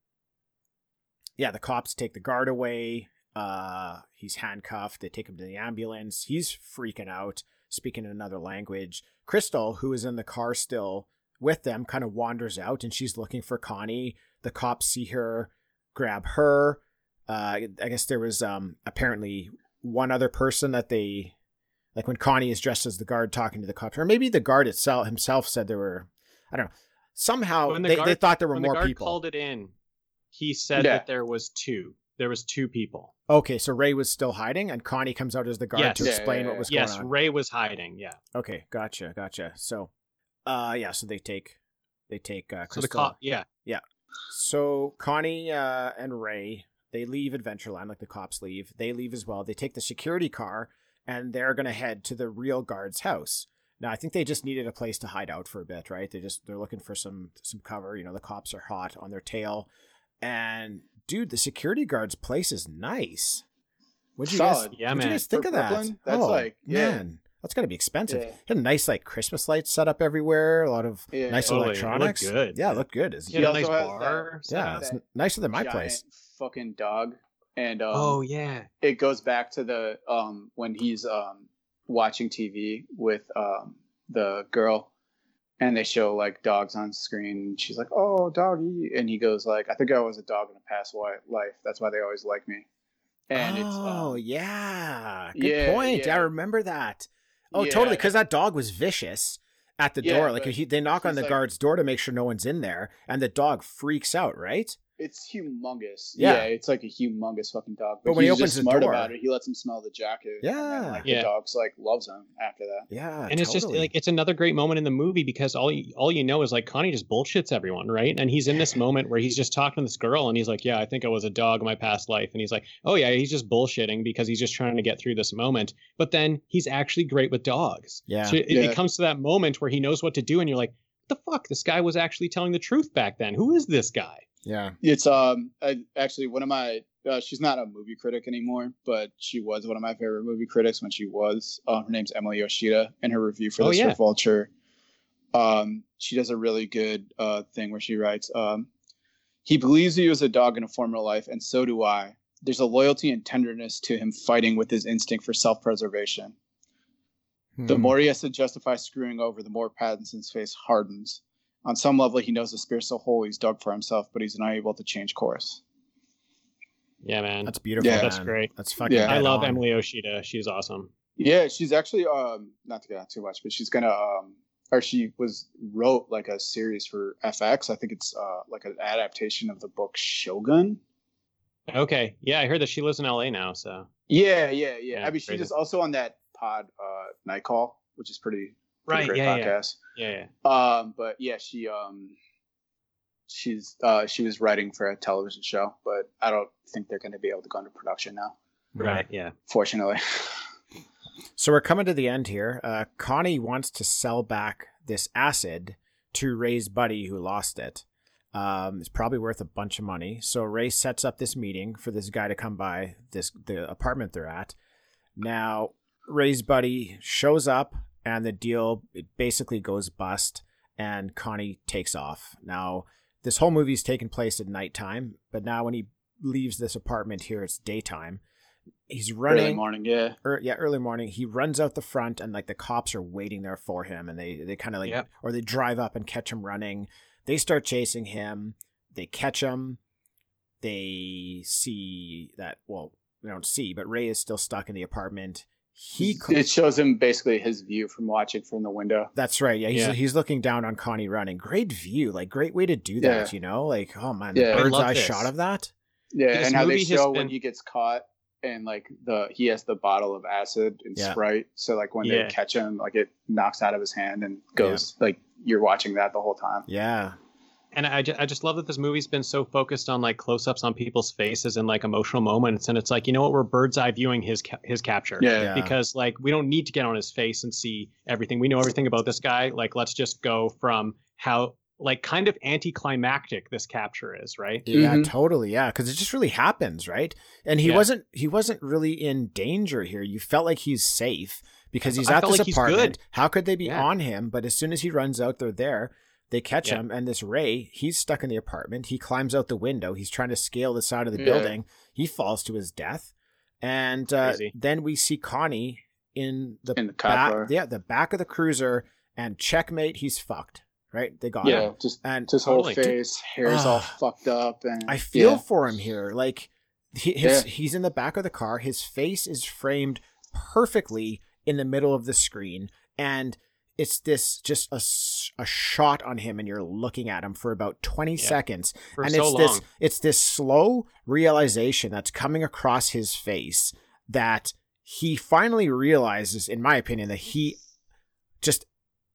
yeah, the cops take the guard away. Uh, he's handcuffed. They take him to the ambulance. He's freaking out, speaking another language. Crystal, who is in the car still with them, kind of wanders out, and she's looking for Connie. The cops see her, grab her. Uh, I guess there was um, apparently one other person that they, like when Connie is dressed as the guard talking to the cops, or maybe the guard itself himself said there were, I don't know. Somehow the they, guard, they thought there were more people. When the guard called it in, he said yeah. that there was two. There was two people. Okay, so Ray was still hiding, and Connie comes out as the guard yes. to yeah, explain yeah, yeah. what was yes, going on. Yes, Ray was hiding. Yeah. Okay, gotcha, gotcha. So, uh, yeah. So they take, they take uh, Crystal. So the cop, yeah, yeah. So Connie uh, and Ray, they leave Adventureland, like the cops leave. They leave as well. They take the security car, and they're going to head to the real guard's house. Now, I think they just needed a place to hide out for a bit, right? They just they're looking for some some cover. You know, the cops are hot on their tail, and dude, the security guard's place is nice. What'd you Solid. guys, yeah, what'd man. you guys think For of that? Brooklyn, that's oh, like, yeah. man, that's got to be expensive. Yeah. Had a nice, like, Christmas lights set up everywhere. A lot of yeah. nice totally. electronics. It looked good. Yeah, it looked good. It's yeah, a nice bar. That, yeah, it's nicer than my giant place. Fucking dog. And um, oh yeah, it goes back to the um when he's um watching T V with um the girl. And they show, like, dogs on screen. And she's like, oh, doggy. And he goes, like, I think I was a dog in a past life. That's why they always like me. And oh, it's, um, yeah. Good yeah, point. Yeah. I remember that. Oh, yeah. totally. Because that dog was vicious at the yeah, door. Like, he, they knock on the like, guard's door to make sure no one's in there. And the dog freaks out, right? It's humongous. Yeah. yeah it's like a humongous fucking dog. But, but when he's he opens just the smart door, about it, he lets him smell the jacket. Yeah. And like yeah. the dog's like loves him after that. Yeah. And it's totally. just like, it's another great moment in the movie because all you, all you know is like Connie just bullshits everyone. Right. And he's in this moment where he's just talking to this girl and he's like, yeah, I think I was a dog in my past life. And he's like, oh yeah, he's just bullshitting because he's just trying to get through this moment. But then he's actually great with dogs. Yeah. So it, yeah. it comes to that moment where he knows what to do. And you're like, what the fuck? This guy was actually telling the truth back then. Who is this guy? Yeah, it's um I, actually one of my uh, she's not a movie critic anymore, but she was one of my favorite movie critics when she was. Uh, her name's Emily Yoshida, and her review for oh, this yeah. for Vulture. Um, she does a really good uh thing where she writes, um, he believes you as a dog in a former life, and so do I. There's a loyalty and tenderness to him fighting with his instinct for self-preservation. Hmm. The more he has to justify screwing over, the more Pattinson's face hardens. On some level, he knows the spiritual hole he's dug for himself, but he's not able to change course. Yeah, man. That's beautiful. Yeah, man. That's great. That's fucking yeah. I love on. Emily Yoshida. She's awesome. Yeah, she's actually, um, not to get on too much, but she's going to, um, or she was wrote like a series for F X. I think it's uh, like an adaptation of the book Shogun. Okay. Yeah, I heard that she lives in L A now, so. Yeah, yeah, yeah. yeah I mean, she's just also on that pod, uh, Night Call, which is pretty... Right. Great yeah, podcast. Yeah. yeah. Yeah. Um. But yeah, she um, she's uh, she was writing for a television show, but I don't think they're going to be able to go into production now. Right. Yeah. Fortunately. So we're coming to the end here. Uh, Connie wants to sell back this acid to Ray's buddy who lost it. Um, it's probably worth a bunch of money. So Ray sets up this meeting for this guy to come by this the apartment they're at. Now Ray's buddy shows up. And the deal it basically goes bust, and Connie takes off. Now, this whole movie's taking place at nighttime, but now when he leaves this apartment here, it's daytime. He's running early morning, yeah, er, yeah, early morning. He runs out the front, and like the cops are waiting there for him, and they they kind of like yep. or they drive up and catch him running. They start chasing him. They catch him. They see that well, they don't see, but Ray is still stuck in the apartment. He co- it shows him basically his view from watching from the window. That's right. Yeah, he's yeah. he's looking down on Connie running. Great view, like great way to do that. Yeah. You know, like oh man, yeah. the bird's eye this. shot of that. Yeah, this and how they show been... when he gets caught and like the he has the bottle of acid and yeah. Sprite. So like when yeah. they catch him, like it knocks out of his hand and goes yeah. like you're watching that the whole time. Yeah. And I just, I just love that this movie's been so focused on like close-ups on people's faces and like emotional moments. And it's like, you know what? We're bird's eye viewing his ca- his capture yeah, yeah. because like we don't need to get on his face and see everything. We know everything about this guy. Like, let's just go from how like kind of anticlimactic this capture is, right? Yeah, mm-hmm. Totally. Yeah. Cause it just really happens. Right. And he yeah. wasn't, he wasn't really in danger here. You felt like he's safe because he's I at this like apartment. How could they be yeah. on him? But as soon as he runs out, they're there, they catch yeah. him. And this Ray, he's stuck in the apartment. He climbs out the window. He's trying to scale the side of the yeah. building. He falls to his death. And uh, then we see Connie in the, in the back, yeah, the back of the cruiser, and checkmate, he's fucked. Right, they got yeah, him. Yeah, just and his whole face, dude, hair's uh, all fucked up, and I feel yeah. for him here. Like he, his, yeah. he's in the back of the car. His face is framed perfectly in the middle of the screen, and it's this just a, a shot on him, and you're looking at him for about twenty yeah. seconds, for and so it's long. this it's this slow realization that's coming across his face that he finally realizes, in my opinion, that he just.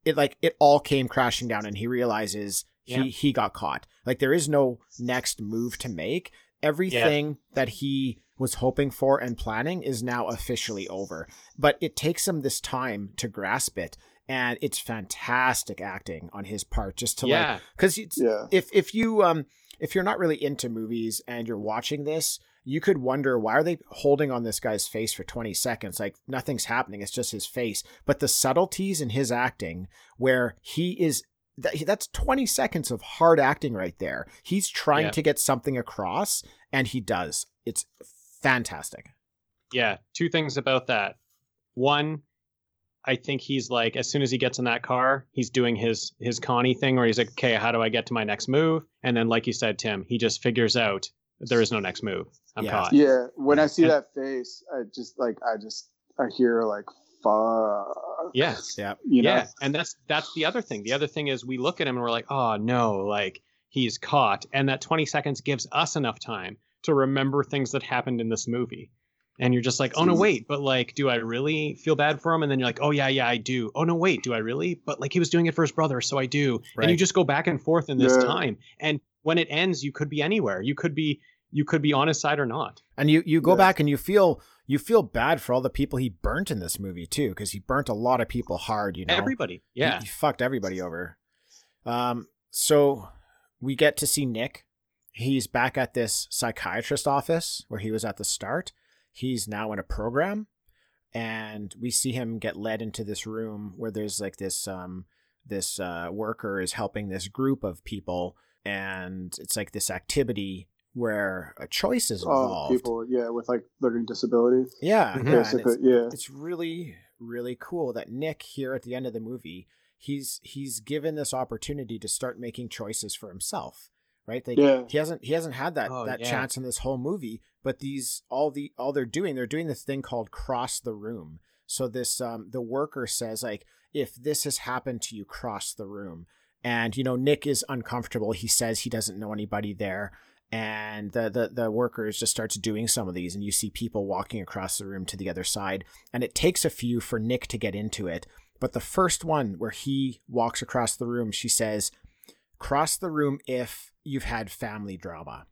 It like it all came crashing down, and he realizes he, yeah. he got caught. Like there is no next move to make. Everything yeah. that he was hoping for and planning is now officially over. But it takes him this time to grasp it, and it's fantastic acting on his part. Just to yeah. like, because yeah. if if you um if you're not really into movies and you're watching this, you could wonder, why are they holding on this guy's face for twenty seconds? Like nothing's happening. It's just his face. But the subtleties in his acting where he is, that's twenty seconds of hard acting right there. He's trying yeah. to get something across, and he does. It's fantastic. Yeah. Two things about that. One, I think he's like, as soon as he gets in that car, he's doing his, his Connie thing where he's like, okay, how do I get to my next move? And then like you said, Tim, he just figures out there is no next move. I'm yeah. caught. Yeah. When I see and, that face, I just like, I just, I hear like, fuck. Yes. Yeah. You yeah. know? And that's, that's the other thing. The other thing is we look at him and we're like, oh no, like he's caught. And that twenty seconds gives us enough time to remember things that happened in this movie. And you're just like, oh no, wait, but like, do I really feel bad for him? And then you're like, oh yeah, yeah, I do. Oh no, wait, do I really? But like he was doing it for his brother. So I do. Right. And you just go back and forth in this yeah. time. And when it ends, you could be anywhere. You could be, you could be on his side or not. And you, you go yeah. back and you feel, you feel bad for all the people he burnt in this movie too. Cause he burnt a lot of people hard, you know, everybody. Yeah. He, he fucked everybody over. Um, so we get to see Nick. He's back at this psychiatrist office where he was at the start. He's now in a program, and we see him get led into this room where there's like this, um, this, uh, worker is helping this group of people. And it's like this activity where a choice is involved. Oh, people, yeah, with like learning disabilities. Yeah, yeah, basically, it's, yeah. It's really, really cool that Nick here at the end of the movie, he's he's given this opportunity to start making choices for himself, right? They, yeah. He hasn't he hasn't had that oh, that yeah. chance in this whole movie. But these all the all they're doing they're doing this thing called cross the room. So this um, the worker says like, if this has happened to you, cross the room. And, you know, Nick is uncomfortable. He says he doesn't know anybody there. And the, the, the workers just starts doing some of these. And you see people walking across the room to the other side. And it takes a few for Nick to get into it. But the first one where he walks across the room, she says, cross the room if you've had family drama.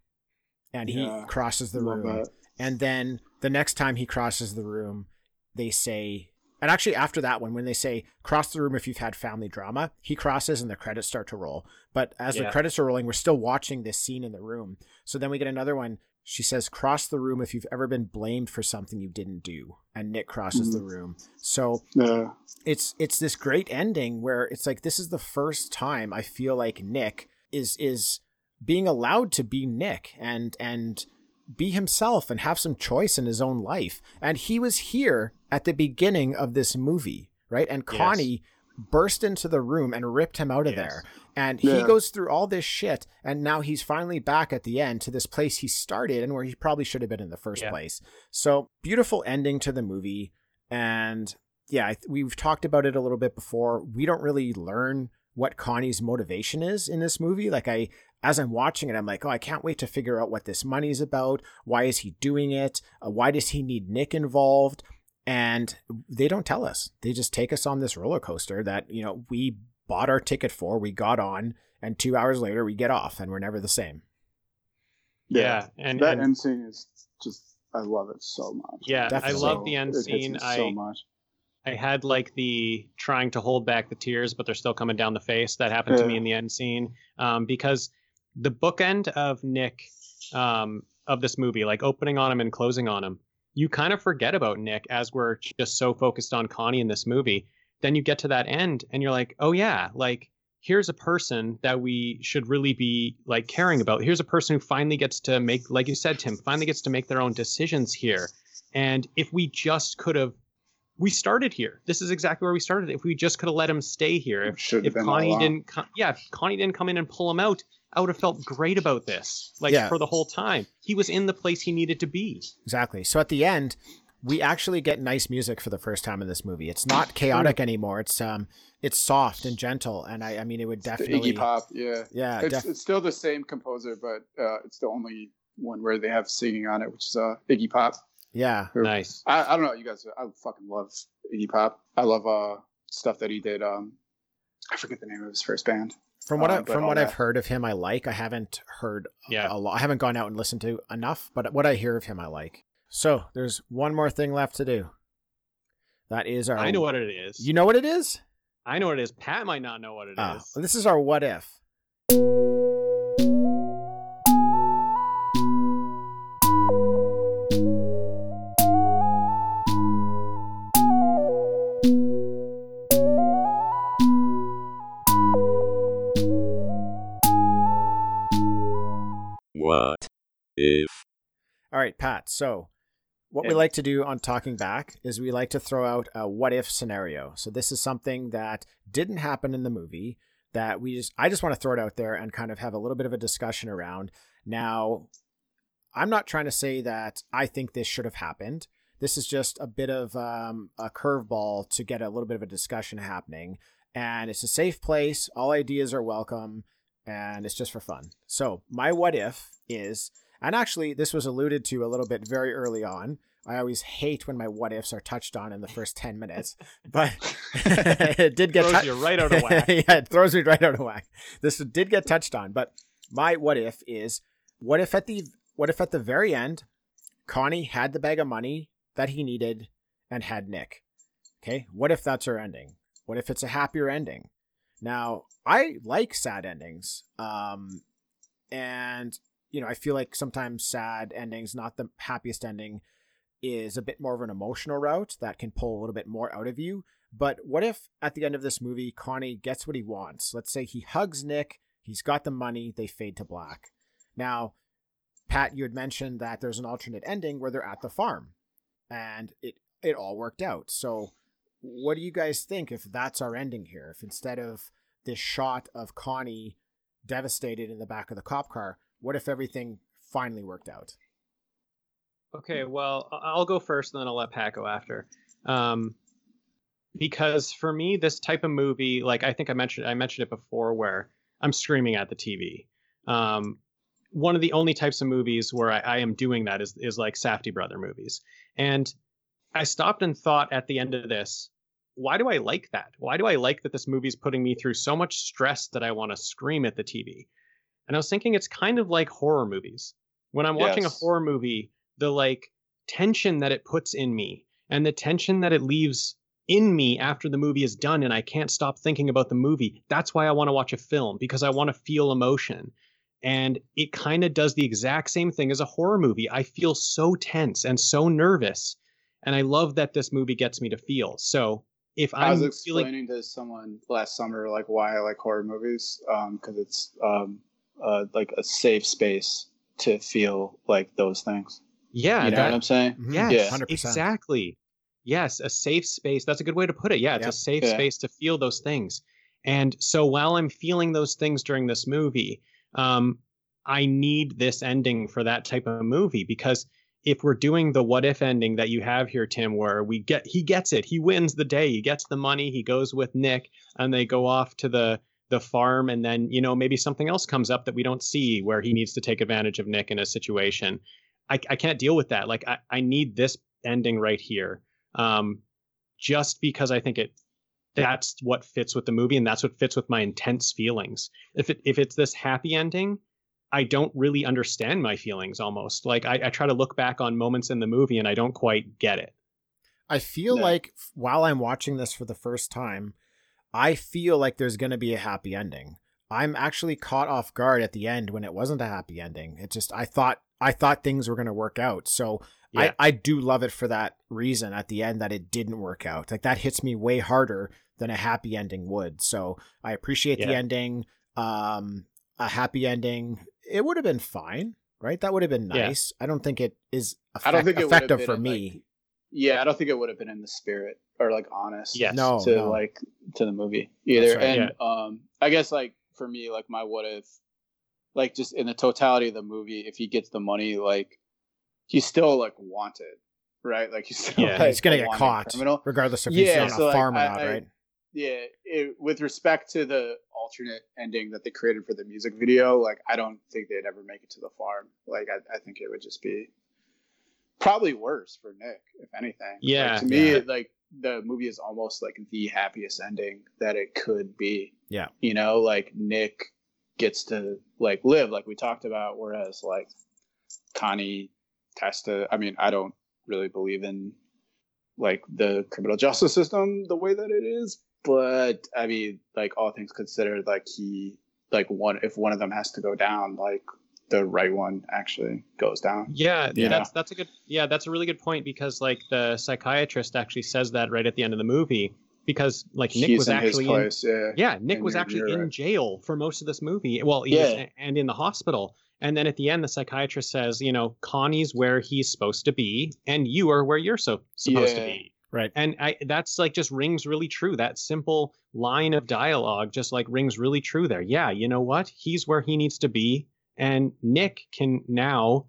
And he yeah, crosses the room. That. And then the next time he crosses the room, they say... And actually after that one, when they say cross the room if you've had family drama, he crosses and the credits start to roll. But as yeah. the credits are rolling, we're still watching this scene in the room. So then we get another one. She says, cross the room if you've ever been blamed for something you didn't do. And Nick crosses mm-hmm. the room. So yeah. it's it's this great ending where it's like, this is the first time I feel like Nick is is being allowed to be Nick and and be himself and have some choice in his own life. And he was here at the beginning of this movie, right? And Connie yes. burst into the room and ripped him out of yes. there. And yeah. he goes through all this shit. And now he's finally back at the end to this place he started and where he probably should have been in the first yeah. place. So beautiful ending to the movie. And yeah, we've talked about it a little bit before. We don't really learn what Connie's motivation is in this movie. Like I, as I'm watching it, I'm like, oh, I can't wait to figure out what this money's about. Why is he doing it? Uh, why does he need Nick involved? And they don't tell us. They just take us on this roller coaster that, you know, we bought our ticket for, we got on, and two hours later we get off and we're never the same. Yeah. yeah. And that and, end scene is just, I love it so much. Yeah. Definitely. I love the end it scene. So I, much. I had like the trying to hold back the tears, but they're still coming down the face. That happened yeah. to me in the end scene um, because the bookend of Nick um, of this movie, like opening on him and closing on him, you kind of forget about Nick as we're just so focused on Connie in this movie. Then you get to that end and you're like, oh, yeah, like here's a person that we should really be like caring about. Here's a person who finally gets to make, like you said, Tim, finally gets to make their own decisions here. And if we just could have, we started here. This is exactly where we started. If we just could have let him stay here, if, if Connie didn't, yeah, if Connie didn't come in and pull him out, I would have felt great about this. Like yeah. for the whole time, he was in the place he needed to be. Exactly. So at the end, we actually get nice music for the first time in this movie. It's not chaotic anymore. It's um, it's soft and gentle. And I, I mean, it would definitely the Iggy Pop. Yeah, yeah. It's, def- it's still the same composer, but uh, it's the only one where they have singing on it, which is uh, Iggy Pop. Yeah, or, nice. I, I don't know, you guys. I fucking love Iggy Pop. I love uh stuff that he did. Um, I forget the name of his first band. From what uh, I, from what that. I've heard of him, I like. I haven't heard yeah. a lot. I haven't gone out and listened to enough, but what I hear of him, I like. So there's one more thing left to do. That is our... I know what it is. You know what it is? I know what it is. Pat might not know what it uh, is. This is our what if. What if? All right, Pat. So... What we like to do on Talking Back is we like to throw out a what if scenario. So this is something that didn't happen in the movie that we just, I just want to throw it out there and kind of have a little bit of a discussion around. Now, I'm not trying to say that I think this should have happened. This is just a bit of um, a curveball to get a little bit of a discussion happening, and it's a safe place. All ideas are welcome, and it's just for fun. So my what if is, and actually, this was alluded to a little bit very early on. I always hate when my what ifs are touched on in the first ten minutes, but it did get throws tu- you right out of whack. Yeah, it throws me right out of whack. This did get touched on, but my what if is what if at the what if at the very end, Connie had the bag of money that he needed and had Nick. Okay, what if that's her ending? What if it's a happier ending? Now, I like sad endings, um, and. You know, I feel like sometimes sad endings, not the happiest ending, is a bit more of an emotional route that can pull a little bit more out of you. But what if at the end of this movie, Connie gets what he wants? Let's say he hugs Nick. He's got the money. They fade to black. Now, Pat, you had mentioned that there's an alternate ending where they're at the farm and it, it all worked out. So what do you guys think if that's our ending here? If instead of this shot of Connie devastated in the back of the cop car, what if everything finally worked out? Okay, well, I'll go first and then I'll let Pat go after. Um, because for me, this type of movie, like I think I mentioned, I mentioned it before where I'm screaming at the T V. Um, one of the only types of movies where I, I am doing that is, is like Safdie brother movies. And I stopped and thought at the end of this, why do I like that? Why do I like that this movie's putting me through so much stress that I want to scream at the T V? And I was thinking it's kind of like horror movies. When I'm watching yes. a horror movie, the like tension that it puts in me and the tension that it leaves in me after the movie is done and I can't stop thinking about the movie. That's why I want to watch a film, because I want to feel emotion. And it kind of does the exact same thing as a horror movie. I feel so tense and so nervous. And I love that this movie gets me to feel. So if I'm I was explaining feeling... to someone last summer, like why I like horror movies, um, because it's... Um... Uh, like a safe space to feel like those things. Yeah. You know that, what I'm saying? Yes, yeah. one hundred percent. Exactly. Yes. A safe space. That's a good way to put it. Yeah. It's yep. a safe yeah. space to feel those things. And so while I'm feeling those things during this movie, um, I need this ending for that type of movie, because if we're doing the what if ending that you have here, Tim, where we get, he gets it, he wins the day, he gets the money, he goes with Nick and they go off to the, the farm, and then, you know, maybe something else comes up that we don't see where he needs to take advantage of Nick in a situation. I, I can't deal with that. Like I, I need this ending right here. Um, just because I think it, that's what fits with the movie. And that's what fits with my intense feelings. If it, if it's this happy ending, I don't really understand my feelings almost. Like I, I try to look back on moments in the movie and I don't quite get it. I feel no. like while I'm watching this for the first time, I feel like there's going to be a happy ending. I'm actually caught off guard at the end when it wasn't a happy ending. It just, I thought, I thought things were going to work out. So yeah. I, I do love it for that reason at the end that it didn't work out. Like that hits me way harder than a happy ending would. So I appreciate yeah. the ending. Um, a happy ending, it would have been fine, right? That would have been nice. Yeah. I don't think it is effect- I don't think it effective for me. Like, yeah, I don't think it would have been in the spirit or like honest yes. no, to no. like to the movie either. Right, and yeah. um, I guess like for me, like my what if, like just in the totality of the movie, if he gets the money, like he's still like wanted, right? Like he's still yeah, like, he's gonna get caught, criminal. Regardless if he's yeah, on so a like, farm or not, I, right? I, yeah, it, with respect to the alternate ending that they created for the music video, like I don't think they'd ever make it to the farm. Like I, I think it would just be probably worse for Nick, if anything. Yeah. Like, to me, yeah. like the movie is almost like the happiest ending that it could be. Yeah. You know, like Nick gets to like live, like we talked about, whereas like Connie Testa. I mean, I don't really believe in like the criminal justice system the way that it is. But I mean, like all things considered, like he, like one, if one of them has to go down, like the right one actually goes down. Yeah, yeah, that's that's a good, yeah, that's a really good point because like the psychiatrist actually says that right at the end of the movie because like Nick He's was in actually, his place, in, yeah. yeah, Nick and was actually in right. jail for most of this movie. Well, he yeah. was, and in the hospital. And then at the end, the psychiatrist says, you know, Connie's where he's supposed to be, and you are where you're so supposed yeah. to be. Right. And I, that's like just rings really true. That simple line of dialogue just like rings really true there. Yeah. You know what? He's where he needs to be. And Nick can now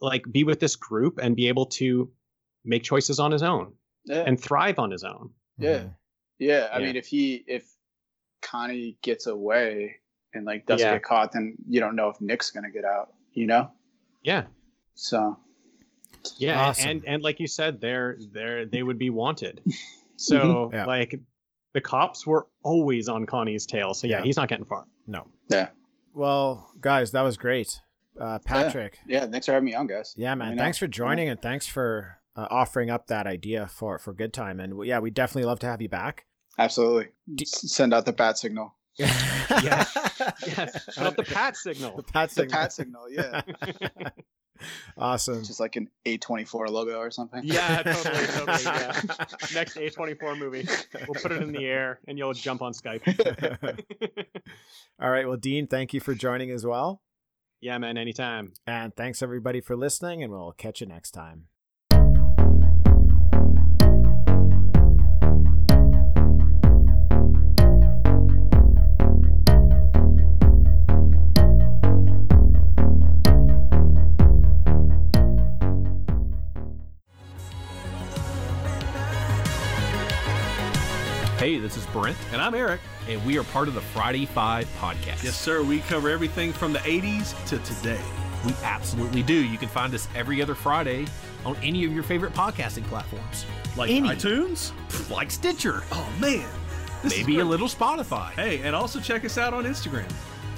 like be with this group and be able to make choices on his own yeah. and thrive on his own. Yeah. Yeah. I yeah. mean, if he if Connie gets away and like doesn't yeah. get caught, then you don't know if Nick's going to get out, you know? Yeah. So. Yeah, awesome. and and like you said, they're they're they would be wanted. So yeah. like the cops were always on Connie's tail. So yeah, yeah, he's not getting far. No. Yeah. Well, guys, that was great, uh, Patrick. Yeah. yeah, thanks for having me on, guys. Yeah, man. I mean, thanks I, for joining yeah. and thanks for uh, offering up that idea for for Good Time. And we, yeah, we definitely love to have you back. Absolutely. D- Send out the bat signal. yes. Yes. Send out the pat signal. The pat signal. The pat signal. Yeah. Awesome. Just like an A twenty-four logo or something. Yeah, totally, totally. Yeah. Next A twenty-four movie. We'll put it in the air and you'll jump on Skype. All right. Well, Dean, thank you for joining as well. Yeah, man. Anytime. And thanks everybody for listening, and we'll catch you next time. Hey, this is Brent. And I'm Eric. And we are part of the Friday Five podcast. Yes, sir. We cover everything from the eighties to today. We absolutely do. You can find us every other Friday on any of your favorite podcasting platforms. Like any. iTunes? Like Stitcher. Oh, man. Maybe a little Spotify. Hey, and also check us out on Instagram.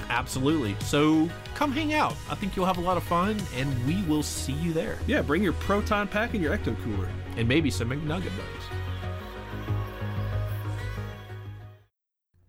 Absolutely. So come hang out. I think you'll have a lot of fun, and we will see you there. Yeah, bring your proton pack and your ecto cooler. And maybe some McNugget bugs.